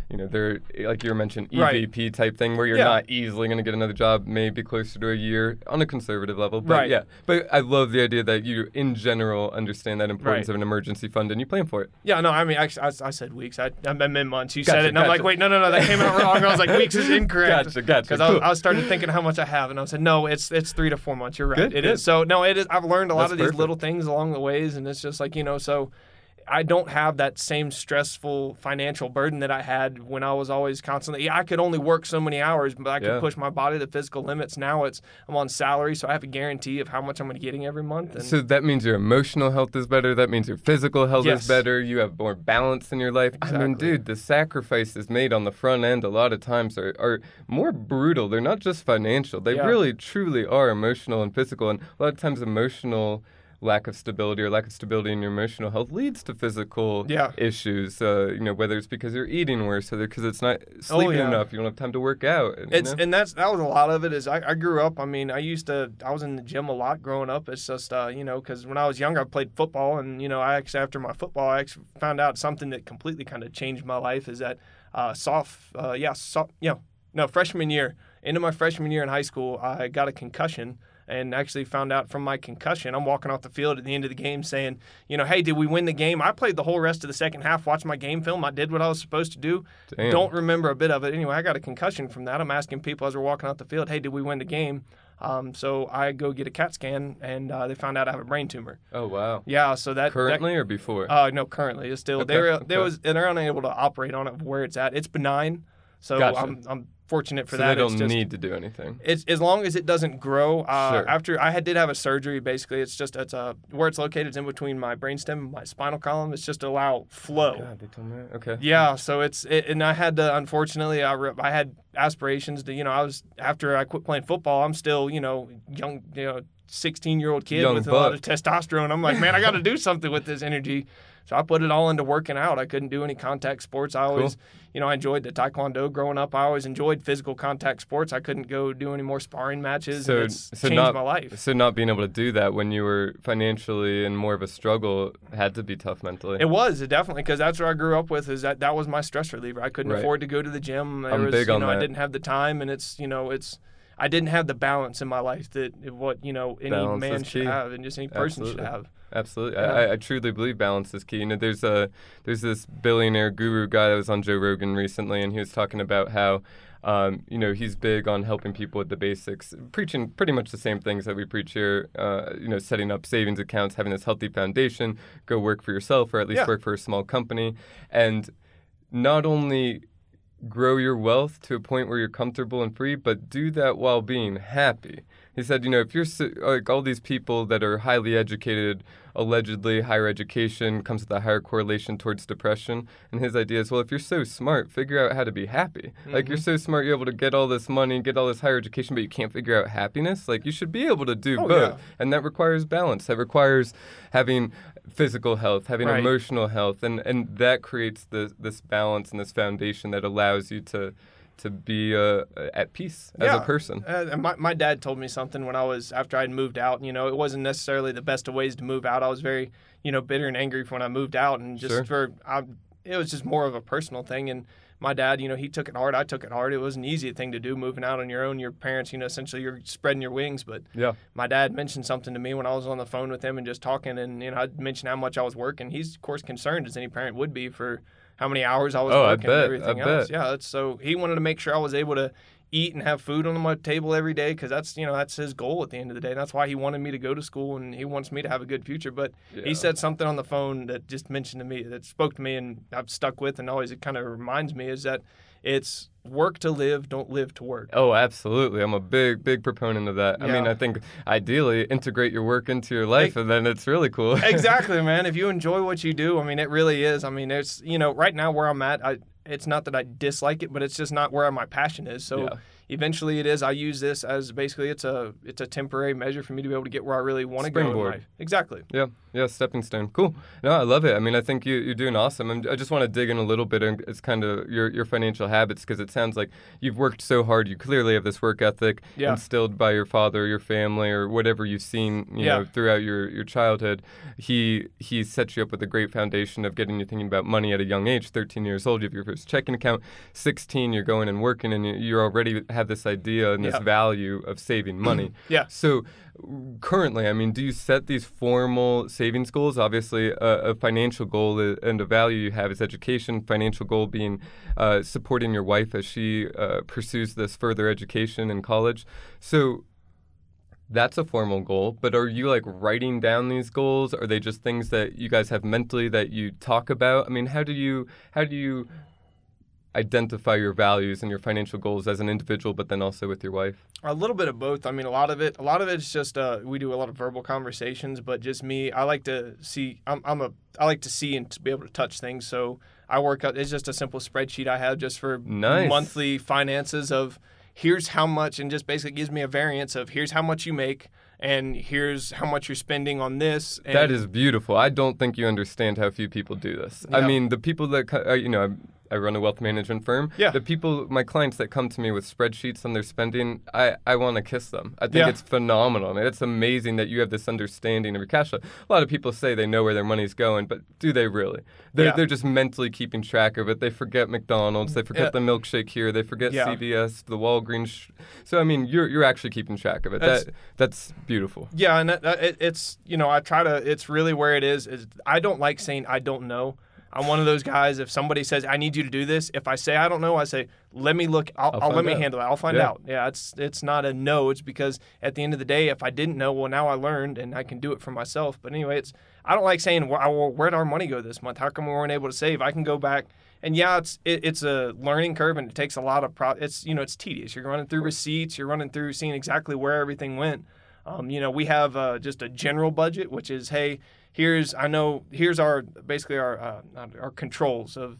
you know, they're, like you mentioned, EVP type thing where you're not easily going to get another job, maybe closer to a year on a conservative level. But but I love the idea that you, in general, understand that importance of an emergency fund and you plan for it. Yeah, no, I mean, actually, I said weeks. I meant months. You said it, and I'm like, wait, no, that came out wrong. I was like, weeks is incorrect. Gotcha. Because I started thinking how much I have, and I said, no, it's 3 to 4 months. You're right. Good. It is. So, no, it is. I've learned a lot of these little things along the ways, and it's just like, you know, so I don't have that same stressful financial burden that I had when I was always constantly, I could only work so many hours, but I could push my body to physical limits. Now I'm on salary, so I have a guarantee of how much I'm going to be getting every month. And so that means your emotional health is better. That means your physical health is better. You have more balance in your life. Exactly. I mean, dude, the sacrifices made on the front end a lot of times are more brutal. They're not just financial. They really, truly are emotional and physical. And a lot of times emotional lack of stability or lack of stability in your emotional health leads to physical issues, you know, whether it's because you're eating worse or because it's not sleeping enough, you don't have time to work out. And that was a lot of it is I grew up, I mean, I was in the gym a lot growing up. It's just, you know, because when I was younger, I played football, and, you know, after my football, I actually found out something that completely kind of changed my life is that freshman year, into my freshman year in high school, I got a concussion. And actually found out from my concussion, I'm walking off the field at the end of the game saying, you know, hey, did we win the game? I played the whole rest of the second half, watched my game film. I did what I was supposed to do. Damn. Don't remember a bit of it. Anyway, I got a concussion from that. I'm asking people as we're walking off the field, hey, did we win the game? So I go get a CAT scan, and they found out I have a brain tumor. Oh, wow. Yeah, so that... Currently or before? No, currently. It's still... Okay. They were unable to operate on it where it's at. It's benign. So gotcha. I'm fortunate for so that. They don't need to do anything. It's as long as it doesn't grow. Sure. After I did have a surgery, basically, it's where it's located is in between my brainstem and my spinal column. It's just to allow flow. Oh God, they told me that. Okay. Yeah. So and I had to, unfortunately, I had aspirations to, after I quit playing football, I'm still, young, 16-year-old kid young with buck. A lot of testosterone. I'm like, man, I got to do something with this energy. So I put it all into working out. I couldn't do any contact sports. I always, I enjoyed the taekwondo growing up. I always enjoyed physical contact sports. I couldn't go do any more sparring matches. So, it's changed my life. So not being able to do that when you were financially in more of a struggle had to be tough mentally. It was, definitely, because that's what I grew up with, is that was my stress reliever. I couldn't afford to go to the gym. I didn't have the time, and I didn't have the balance in my life that any balance man should have and just any person should have. Absolutely. Yeah. I truly believe balance is key. There's this billionaire guru guy that was on Joe Rogan recently, and he was talking about how, he's big on helping people with the basics, preaching pretty much the same things that we preach here, setting up savings accounts, having this healthy foundation, go work for yourself or at least work for a small company. And not only grow your wealth to a point where you're comfortable and free, but do that while being happy. He said, if you're like all these people that are highly educated, allegedly higher education comes with a higher correlation towards depression. And his idea is, well, if you're so smart, figure out how to be happy. Mm-hmm. Like, you're so smart, you're able to get all this money, get all this higher education, but you can't figure out happiness. Like, you should be able to do both. Yeah. And that requires balance. That requires having physical health, having emotional health. And that creates this balance and this foundation that allows you to be at peace as a person. My dad told me something after I'd moved out. It wasn't necessarily the best of ways to move out. I was very, bitter and angry when I moved out, and just it was just more of a personal thing. And my dad, he took it hard. I took it hard. It was an easy thing to do, moving out on your own. Your parents, essentially you're spreading your wings. But my dad mentioned something to me when I was on the phone with him and just talking, and I mentioned how much I was working. He's, of course, concerned, as any parent would be, for how many hours I was working and everything else. Yeah, so he wanted to make sure I was able to eat and have food on my table every day, because that's his goal at the end of the day. That's why he wanted me to go to school, and he wants me to have a good future. But he said something on the phone that just mentioned to me, that spoke to me, and I've stuck with, and always it kind of reminds me, is that it's work to live, don't live to work. Oh, absolutely. I'm a big, big proponent of that. Yeah. I mean, I think ideally integrate your work into your life, and then it's really cool. Exactly, man. If you enjoy what you do, I mean, it really is. I mean, it's, right now where I'm at, it's not that I dislike it, but it's just not where my passion is. So eventually it is. I use this as basically it's a temporary measure for me to be able to get where I really want to go in life. Exactly. Yeah. Yeah. Stepping stone. Cool. No, I love it. I mean, I think you're doing awesome. I just want to dig in a little bit. And it's kind of your financial habits, because it sounds like you've worked so hard. You clearly have this work ethic instilled by your father, your family, or whatever you've seen, know, throughout your childhood. He sets you up with a great foundation of getting you thinking about money at a young age. 13 years old, you have your first checking account. 16, you're going and working, and you're already have this idea and this value of saving money. So currently, I mean, do you set these formal savings goals? Obviously, a financial goal and a value you have is education, financial goal being supporting your wife as she pursues this further education in college. So that's a formal goal, but are you like writing down these goals? Are they just things that you guys have mentally that you talk about? I mean, how do you identify your values and your financial goals as an individual, but then also with your wife? A little bit of both. I mean, a lot of it is just we do a lot of verbal conversations, but just me, I like to see and to be able to touch things. So I work out, it's just a simple spreadsheet I have just for monthly finances of here's how much, and just basically gives me a variance of here's how much you make, and here's how much you're spending on this. And that is beautiful. I don't think you understand how few people do this. Yeah. I mean, the people that, I run a wealth management firm. Yeah. The people, my clients that come to me with spreadsheets on their spending, I want to kiss them. I think it's phenomenal. I mean, it's amazing that you have this understanding of your cash flow. A lot of people say they know where their money's going, but do they really? They're just mentally keeping track of it. They forget McDonald's. They forget the milkshake here. They forget CVS, the Walgreens. So, I mean, you're actually keeping track of it. That's beautiful. Yeah, and it's really where it is I don't like saying I don't know. I'm one of those guys, if somebody says, I need you to do this, if I say I don't know, I say, let me look, I'll let me handle it. I'll find out. Yeah, it's not a no. It's because at the end of the day, if I didn't know, well, now I learned and I can do it for myself. But anyway, I don't like saying, well, where'd our money go this month? How come we weren't able to save? I can go back And yeah, it's a learning curve, and it takes a lot of it's tedious. You're running through receipts, you're running through seeing exactly where everything went. We have just a general budget, which is, hey, here's our basically our controls of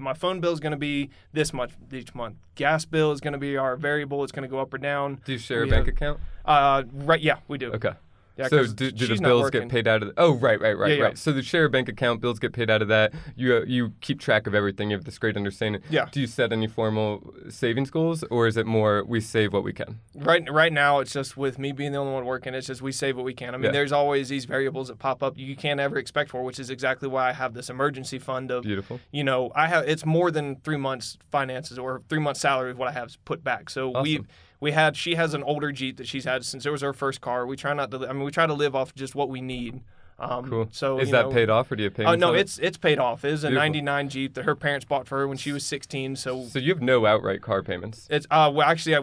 my phone bill is going to be this much each month. Gas bill is going to be our variable. It's going to go up or down. Do you share a bank account? Right. Yeah, we do. Okay. Yeah, so do the bills get paid out of? Right. So the share a bank account, bills get paid out of that. You keep track of everything. You have this great understanding. Yeah. Do you set any formal savings goals, or is it more we save what we can? Right now, it's just with me being the only one working. It's just we save what we can. I mean, there's always these variables that pop up you can't ever expect for, which is exactly why I have this emergency fund of. Beautiful. It's more than 3 months finances or 3 months salary of what I have put back. So awesome. She has an older Jeep that she's had since it was her first car. We try to live off just what we need. Cool. So is that paid off, or do you pay? Oh no, it's paid off. It's a '99 Jeep that her parents bought for her when she was 16. So you have no outright car payments. It's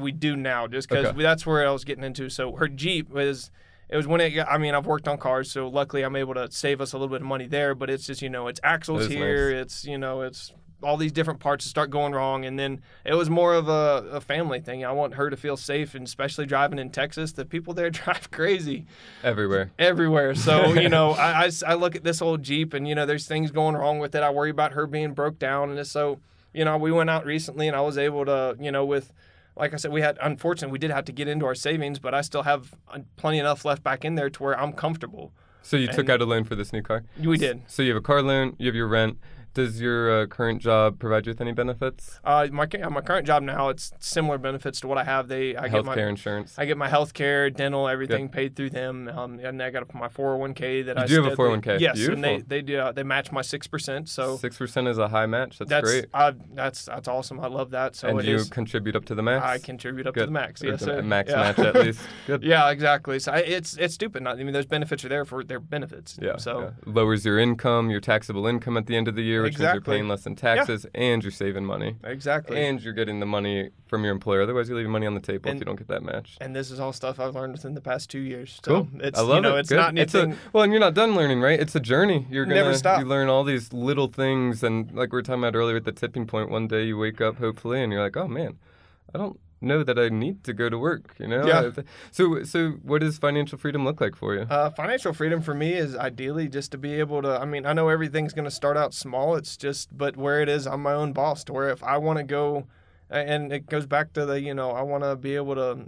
we do now, just because that's where I was getting into. So her Jeep I've worked on cars, so luckily I'm able to save us a little bit of money there. But it's just it's axles here, nice. It's all these different parts start going wrong, and then it was more of a family thing. I want her to feel safe, and especially driving in Texas, the people there drive crazy. Everywhere. So, I look at this old Jeep, and, there's things going wrong with it. I worry about her being broke down, and so, we went out recently, and I was able to, with... Like I said, we did have to get into our savings, but I still have plenty enough left back in there to where I'm comfortable. So you took out a loan for this new car? We did. So you have a car loan, you have your rent. Does your current job provide you with any benefits? My current job now, it's similar benefits to what I have. I get my health care, dental, everything paid through them, and I got my 401k that I do have a 401k. Yes, beautiful. And they do they match my 6%. So 6% is a high match. That's great. That's awesome. I love that. So contribute up to the max. I contribute up to the max. Yes, sir. Max match at least. Good. Yeah, exactly. So it's stupid. Those benefits are there for their benefits. Yeah. So lowers your income, your taxable income at the end of the year. Which means you're paying less in taxes and you're saving money. Exactly. And you're getting the money from your employer. Otherwise, you're leaving money on the table if you don't get that match. And this is all stuff I've learned within the past 2 years. So cool. It's, I love it. It's good. Not anything. And you're not done learning, right? It's a journey. You're going to never stop. You learn all these little things. And like we were talking about earlier at the tipping point, one day you wake up, hopefully, and you're like, oh, man, I don't know that I need to go to work, Yeah. So what does financial freedom look like for you? Financial freedom for me is ideally just to be able to, I know everything's going to start out small. But where it is, I'm my own boss, to where if I want to go, and it goes back to the, I want to be able to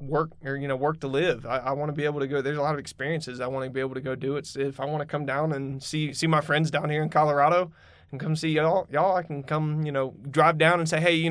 work or, work to live. I want to be able to go. There's a lot of experiences I want to be able to go do. It's if I want to come down and see my friends down here in Colorado and come see y'all, I can come, drive down and say, hey,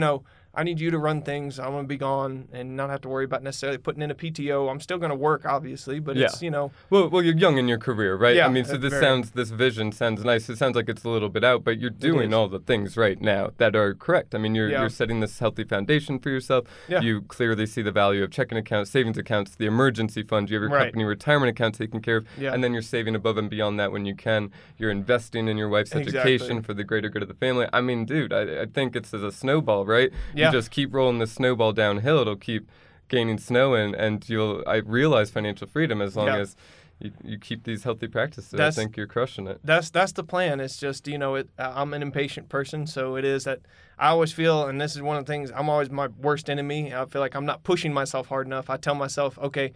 I need you to run things. I'm going to be gone and not have to worry about necessarily putting in a PTO. I'm still going to work, obviously, but it's, Well, you're young in your career, right? Yeah, so this vision sounds nice. It sounds like it's a little bit out, but you're doing all the things right now that are correct. You're setting this healthy foundation for yourself. Yeah. You clearly see the value of checking accounts, savings accounts, the emergency fund. You have your company retirement account taken care of, and then you're saving above and beyond that when you can. You're investing in your wife's education for the greater good of the family. I think it's as a snowball, right? Yeah. You just keep rolling the snowball downhill. It'll keep gaining snow, and I realize financial freedom as long as you keep these healthy practices. I think you're crushing it. That's the plan. It's just, I'm an impatient person, so it is that I always feel, and this is one of the things, I'm always my worst enemy. I feel like I'm not pushing myself hard enough. I tell myself, okay,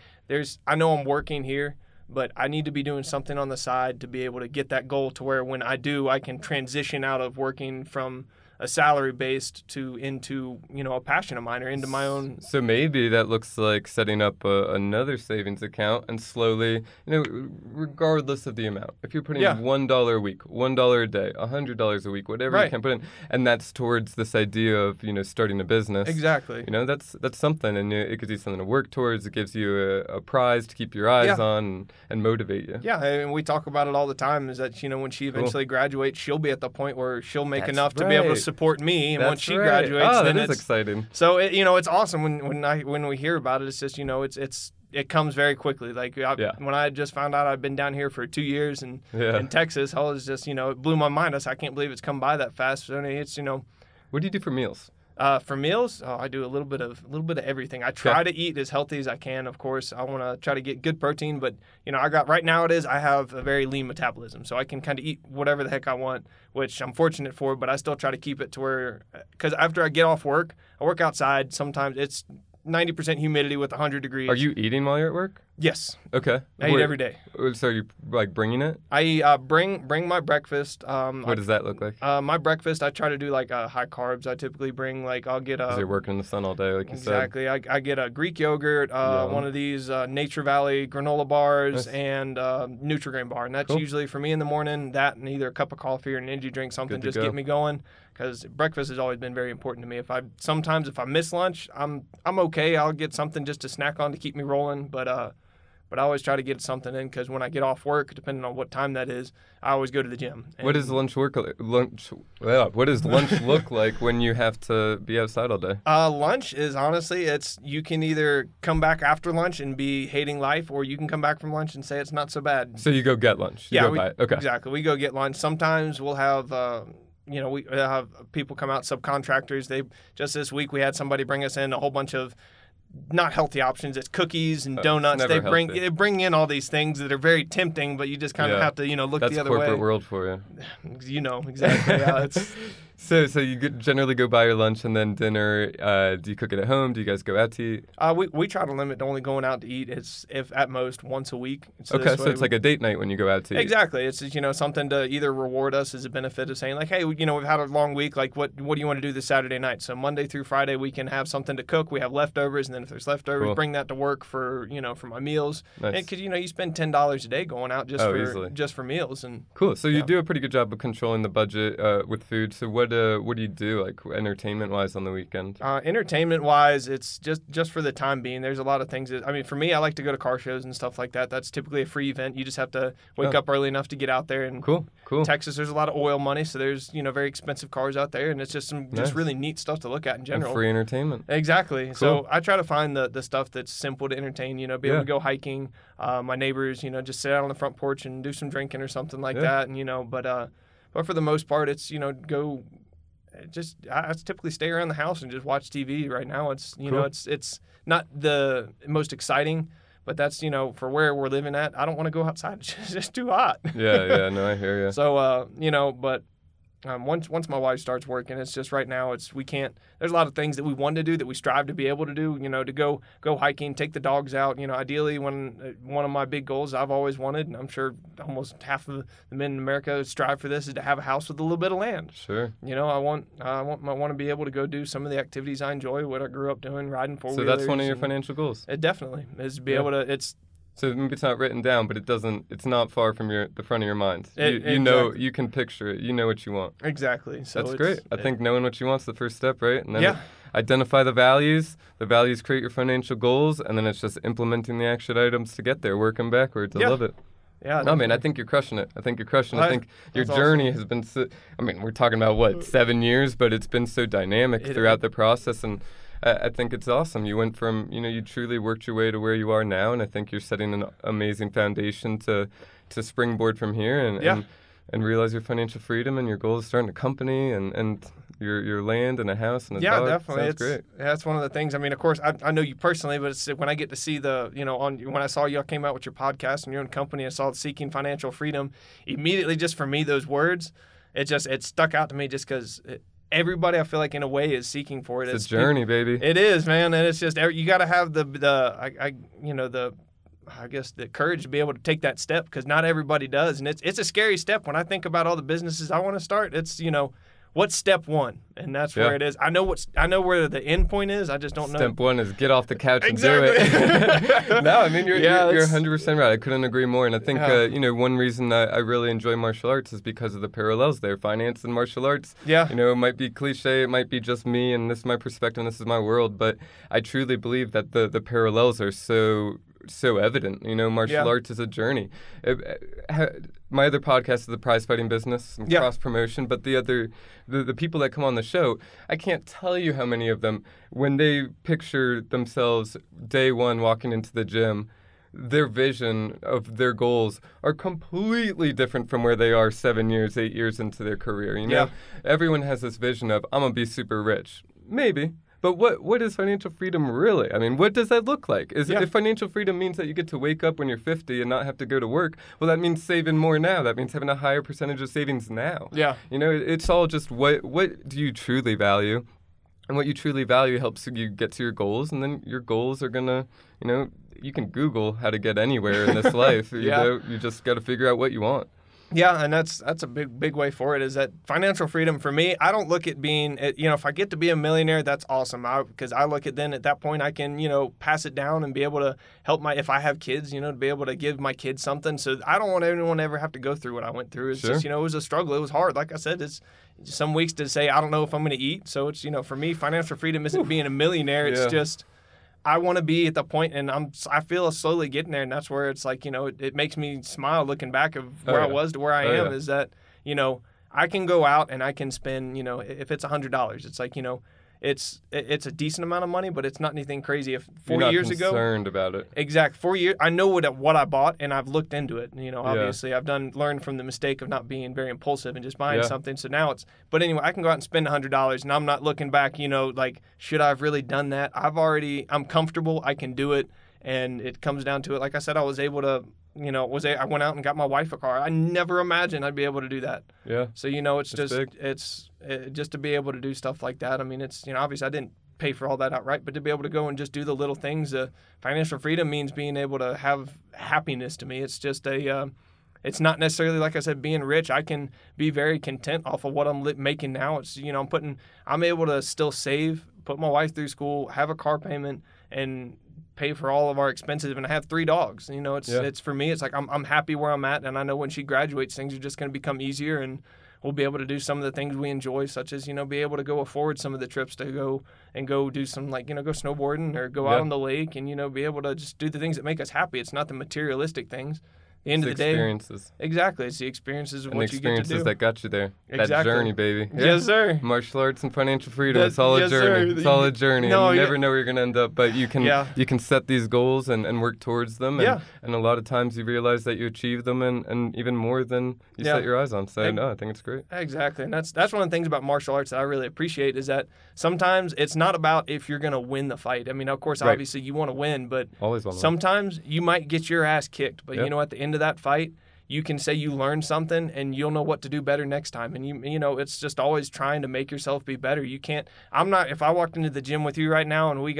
I know I'm working here, but I need to be doing something on the side to be able to get that goal to where when I do, I can transition out of working from a salary-based to into, a passion of mine or into my own. So maybe that looks like setting up another savings account and slowly, regardless of the amount, if you're putting $1 a week, $1 a day, $100 a week, whatever you can put in, and that's towards this idea of, starting a business. Exactly. That's something, and it gives you something to work towards. It gives you a prize to keep your eyes on and motivate you. Yeah, and we talk about it all the time is that, when she eventually graduates, she'll be at the point where she'll make enough to be able to support me, and that's once she graduates, then it's exciting. So it's awesome when we hear about it. It's just it comes very quickly. Like when I just found out I'd been down here for 2 years and in Texas, I was just it blew my mind. I can't believe it's come by that fast. So it's what do you do for meals? For meals, I do a little bit of everything. I try to eat as healthy as I can. Of course, I want to try to get good protein, but I have a very lean metabolism, so I can kind of eat whatever the heck I want, which I'm fortunate for. But I still try to keep it to where, because after I get off work, I work outside. Sometimes it's 90% humidity with 100 degrees. Are you eating while you're at work? Yes. Okay. I eat every day. So you're like bringing it? I bring my breakfast. What does that look like? My breakfast, I try to do like high carbs. I typically bring I'll get a... Because you're working in the sun all day, like you said. Exactly. I get a Greek yogurt, one of these Nature Valley granola bars, and Nutrigrain bar. And that's usually for me in the morning, that and either a cup of coffee or an energy drink, something just get me going. Because breakfast has always been very important to me. Sometimes if I miss lunch, I'm okay. I'll get something just to snack on to keep me rolling. But I always try to get something in, because when I get off work, depending on what time that is, I always go to the gym. What does lunch look like when you have to be outside all day? Lunch is honestly, you can either come back after lunch and be hating life, or you can come back from lunch and say it's not so bad. So you go get lunch. Exactly. We go get lunch. Sometimes we'll have. We have people come out, subcontractors. Just this week we had somebody bring us in a whole bunch of not healthy options. It's cookies and donuts. They bring in all these things that are very tempting, but you just kind of have to look the other way. That's corporate world for you. Exactly. So you generally go buy your lunch and then dinner. Do you cook it at home? Do you guys go out to eat? We try to limit to only going out to eat. It's if at most once a week. So it's like a date night when you go out to eat. Exactly. It's something to either reward us as a benefit of saying hey, we've had a long week. Like what do you want to do this Saturday night? So Monday through Friday we can have something to cook. We have leftovers, and then if there's leftovers, bring that to work for my meals. Nice. Because you spend $10 a day going out just for meals and. Cool. So you do a pretty good job of controlling the budget with food. So what do you do, entertainment-wise on the weekend? Entertainment-wise, it's just for the time being. There's a lot of things. For me, I like to go to car shows and stuff like that. That's typically a free event. You just have to wake up early enough to get out there. And cool. Texas, there's a lot of oil money, so there's, very expensive cars out there, and it's just some just really neat stuff to look at in general. And free entertainment. Exactly. Cool. So I try to find the stuff that's simple to entertain, be able to go hiking. My neighbors, just sit out on the front porch and do some drinking or something like that, and But for the most part, it's, I typically stay around the house and just watch TV right now. It's, it's not the most exciting, but that's, for where we're living at, I don't want to go outside. It's just too hot. Yeah, no, I hear you. So, once my wife starts working, it's just right now, we can't, there's a lot of things that we want to do that we strive to be able to do, to go hiking, take the dogs out, ideally one of my big goals I've always wanted, and I'm sure almost half of the men in America strive for this, is to have a house with a little bit of land. Sure. I want to be able to go do some of the activities I enjoy, what I grew up doing, riding four-wheelers. So that's one of your financial goals. It definitely is to be able to, So maybe it's not written down, but it's not far from the front of your mind. You can picture it. You know what you want. Exactly. So that's great. I think knowing what you want is the first step, right? And then identify the values. The values create your financial goals, and then it's just implementing the action items to get there, working backwards. I love it. Yeah, no, man, I think you're crushing it. I think your journey has been we're talking about, 7 years, but it's been so dynamic throughout the process, and I think it's awesome. You went from, you truly worked your way to where you are now, and I think you're setting an amazing foundation to springboard from here and realize your financial freedom and your goal is starting a company and your land and a house and a dog. Yeah, definitely. Sounds great. That's one of the things. Of course, I know you personally, but it's when I get to see when I saw y'all came out with your podcast and your own company, I saw Seeking Financial Freedom. Immediately, just for me, those words, it stuck out to me just because everybody, I feel like, in a way, is seeking for it. It's a journey, baby. It is, man, and it's just you got to have the courage to be able to take that step, because not everybody does, and it's a scary step. When I think about all the businesses I want to start, it's what's step one, and that's where it is. I know where the end point is. I just don't know. Step one is get off the couch and do it. No, you're 100% right. I couldn't agree more, and I think one reason I really enjoy martial arts is because of the parallels there, finance and martial arts. Yeah, it might be cliche, it might be just me, and this is my perspective, and this is my world, but I truly believe that the parallels are so evident. Martial arts is a journey. My other podcast is the prize fighting business and cross promotion, but the people that come on the show, I can't tell you how many of them, when they picture themselves day one walking into the gym, their vision of their goals are completely different from where they are 7 years, 8 years into their career. Everyone has this vision of, I'm gonna be super rich. Maybe. But what is financial freedom really? I mean, what does that look like? If financial freedom means that you get to wake up when you're 50 and not have to go to work, well, that means saving more now. That means having a higher percentage of savings now. Yeah. You know, it's all just what do you truly value? And what you truly value helps you get to your goals. And then your goals are going to, you know, you can Google how to get anywhere in this life. You know, you just got to figure out what you want. Yeah, and that's a big way forward. Is that financial freedom for me? I don't look at being, you know, if I get to be a millionaire, that's awesome. Because I look at then at that point I can, you know, pass it down and be able to help if I have kids, you know, to be able to give my kids something. So I don't want anyone to ever have to go through what I went through. It's just, you know, it was a struggle. It was hard. Like I said, it's some weeks to say I don't know if I'm going to eat. So it's, you know, for me, financial freedom isn't being a millionaire. It's just. I want to be at the point, and I feel slowly getting there, and that's where it's like, you know, it makes me smile looking back of where I was to where I am, is that, you know, I can go out and I can spend, you know, if it's $100, it's like, you know, it's a decent amount of money, but it's not anything crazy. If four years ago, concerned about it. Exactly. 4 years, I know what I bought, and I've looked into it. You know, obviously, I've learned from the mistake of not being very impulsive and just buying something. So now but anyway, I can go out and spend $100, and I'm not looking back. You know, like, should I have really done that? I'm comfortable. I can do it, and it comes down to it. Like I said, I was able to. You know, I went out and got my wife a car. I never imagined I'd be able to do that. Yeah. So, you know, it's just to be able to do stuff like that. I mean, it's, you know, obviously I didn't pay for all that outright, but to be able to go and just do the little things. Financial freedom means being able to have happiness to me. It's just it's not necessarily, like I said, being rich. I can be very content off of what I'm making now. It's, you know, I'm able to still save, put my wife through school, have a car payment, and pay for all of our expenses, and I have 3 dogs. You know, it's for me, it's like I'm happy where I'm at, and I know when she graduates, things are just going to become easier, and we'll be able to do some of the things we enjoy, such as, you know, be able to go afford some of the trips to go do some, like, you know, go snowboarding or go out on the lake, and, you know, be able to just do the things that make us happy. It's not the materialistic things. At the end of the day, experiences. Exactly, it's the experiences of what you get to do. And the experiences that got you there. Exactly. That journey, baby. Yeah. Yes, sir. Martial arts and financial freedom. It's all a journey. Sir. It's all a journey. No, and you never know where you're going to end up, but you can set these goals and work towards them. And, and a lot of times you realize that you achieve them and even more than you set your eyes on. So, I think it's great. Exactly, and that's one of the things about martial arts that I really appreciate is that sometimes it's not about if you're going to win the fight. I mean, of course, obviously you want to win, but sometimes you might get your ass kicked. But, you know, at the end of that fight, you can say you learned something, and you'll know what to do better next time. And you know, it's just always trying to make yourself be better. You can't. I'm not. If I walked into the gym with you right now and we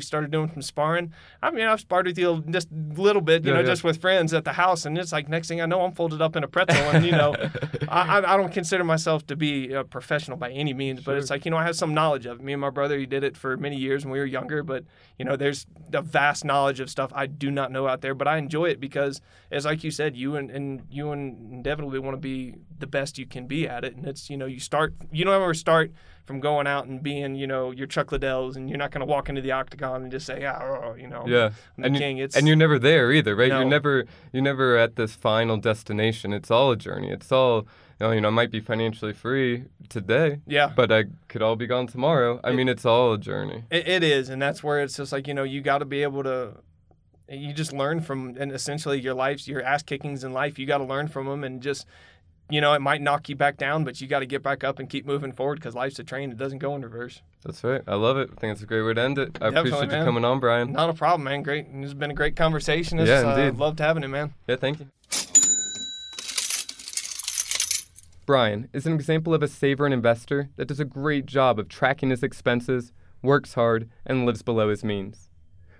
started doing some sparring. I mean, I've sparred with you just a little bit, you know, just with friends at the house, and it's like next thing I know, I'm folded up in a pretzel. And you know, I don't consider myself to be a professional by any means, but it's like, you know, I have some knowledge of it. Me and my brother, he did it for many years when we were younger, but you know, there's a vast knowledge of stuff I do not know out there, but I enjoy it because it's like you said, you inevitably want to be the best you can be at it. And it's, you know, you don't ever start from going out and being, you know, your Chuck Liddells, and you're not going to walk into the octagon and just say, you know, I'm the king. And you're never there either, right? No. You're never at this final destination. It's all a journey. It's all, you know, I might be financially free today, but I could all be gone tomorrow. I mean, it's all a journey. It is. And that's where it's just like, you know, you got to be able to, you just learn from, and essentially your ass kickings in life, you got to learn from them, and just, you know, it might knock you back down, but you got to get back up and keep moving forward because life's a train. It doesn't go in reverse. That's right. I love it. I think it's a great way to end it. Definitely, appreciate you coming on, Brian. Not a problem, man. Great. It's been a great conversation. Indeed. Loved having it, man. Yeah, thank you. Brian is an example of a saver and investor that does a great job of tracking his expenses, works hard, and lives below his means.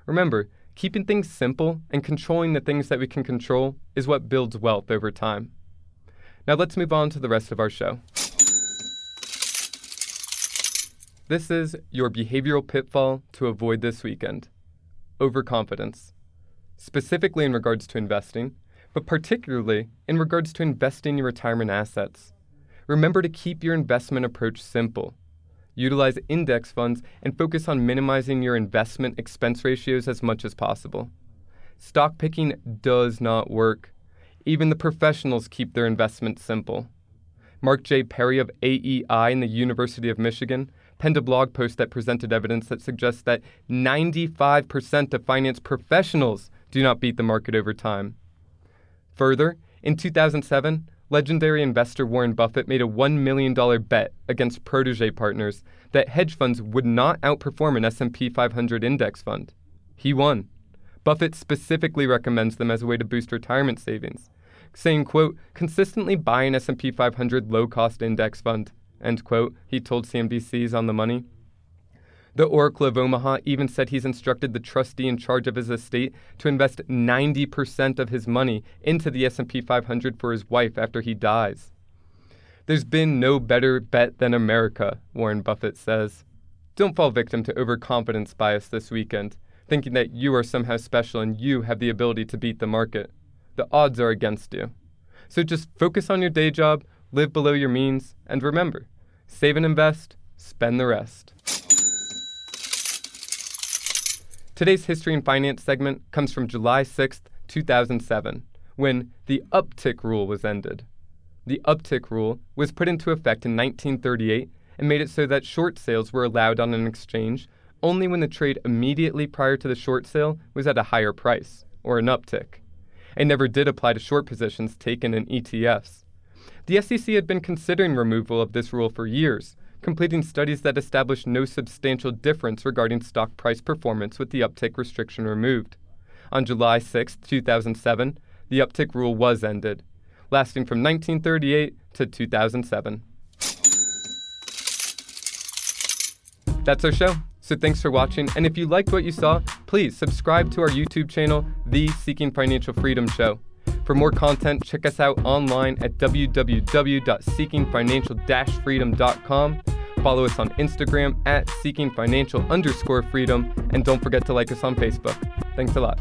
Remember, keeping things simple and controlling the things that we can control is what builds wealth over time. Now let's move on to the rest of our show. This is your behavioral pitfall to avoid this weekend. Overconfidence. Specifically in regards to investing, but particularly in regards to investing your retirement assets. Remember to keep your investment approach simple. Utilize index funds, and focus on minimizing your investment expense ratios as much as possible. Stock picking does not work. Even the professionals keep their investments simple. Mark J. Perry of AEI and the University of Michigan penned a blog post that presented evidence that suggests that 95% of finance professionals do not beat the market over time. Further, in 2007, legendary investor Warren Buffett made a $1 million bet against protege partners that hedge funds would not outperform an S&P 500 index fund. He won. Buffett specifically recommends them as a way to boost retirement savings, saying, quote, consistently buy an S&P 500 low-cost index fund, end quote, he told CNBC's On the Money. The Oracle of Omaha even said he's instructed the trustee in charge of his estate to invest 90% of his money into the S&P 500 for his wife after he dies. There's been no better bet than America, Warren Buffett says. Don't fall victim to overconfidence bias this weekend, thinking that you are somehow special and you have the ability to beat the market. The odds are against you. So just focus on your day job, live below your means, and remember, save and invest, spend the rest. Today's History and Finance segment comes from July 6, 2007, when the uptick rule was ended. The uptick rule was put into effect in 1938 and made it so that short sales were allowed on an exchange only when the trade immediately prior to the short sale was at a higher price, or an uptick. It never did apply to short positions taken in ETFs. The SEC had been considering removal of this rule for years, completing studies that established no substantial difference regarding stock price performance with the uptick restriction removed. On July 6, 2007, the uptick rule was ended, lasting from 1938 to 2007. That's our show, so thanks for watching, and if you liked what you saw, please subscribe to our YouTube channel, The Seeking Financial Freedom Show. For more content, check us out online at www.seekingfinancial-freedom.com. Follow us on Instagram at seekingfinancial_freedom, and don't forget to like us on Facebook. Thanks a lot.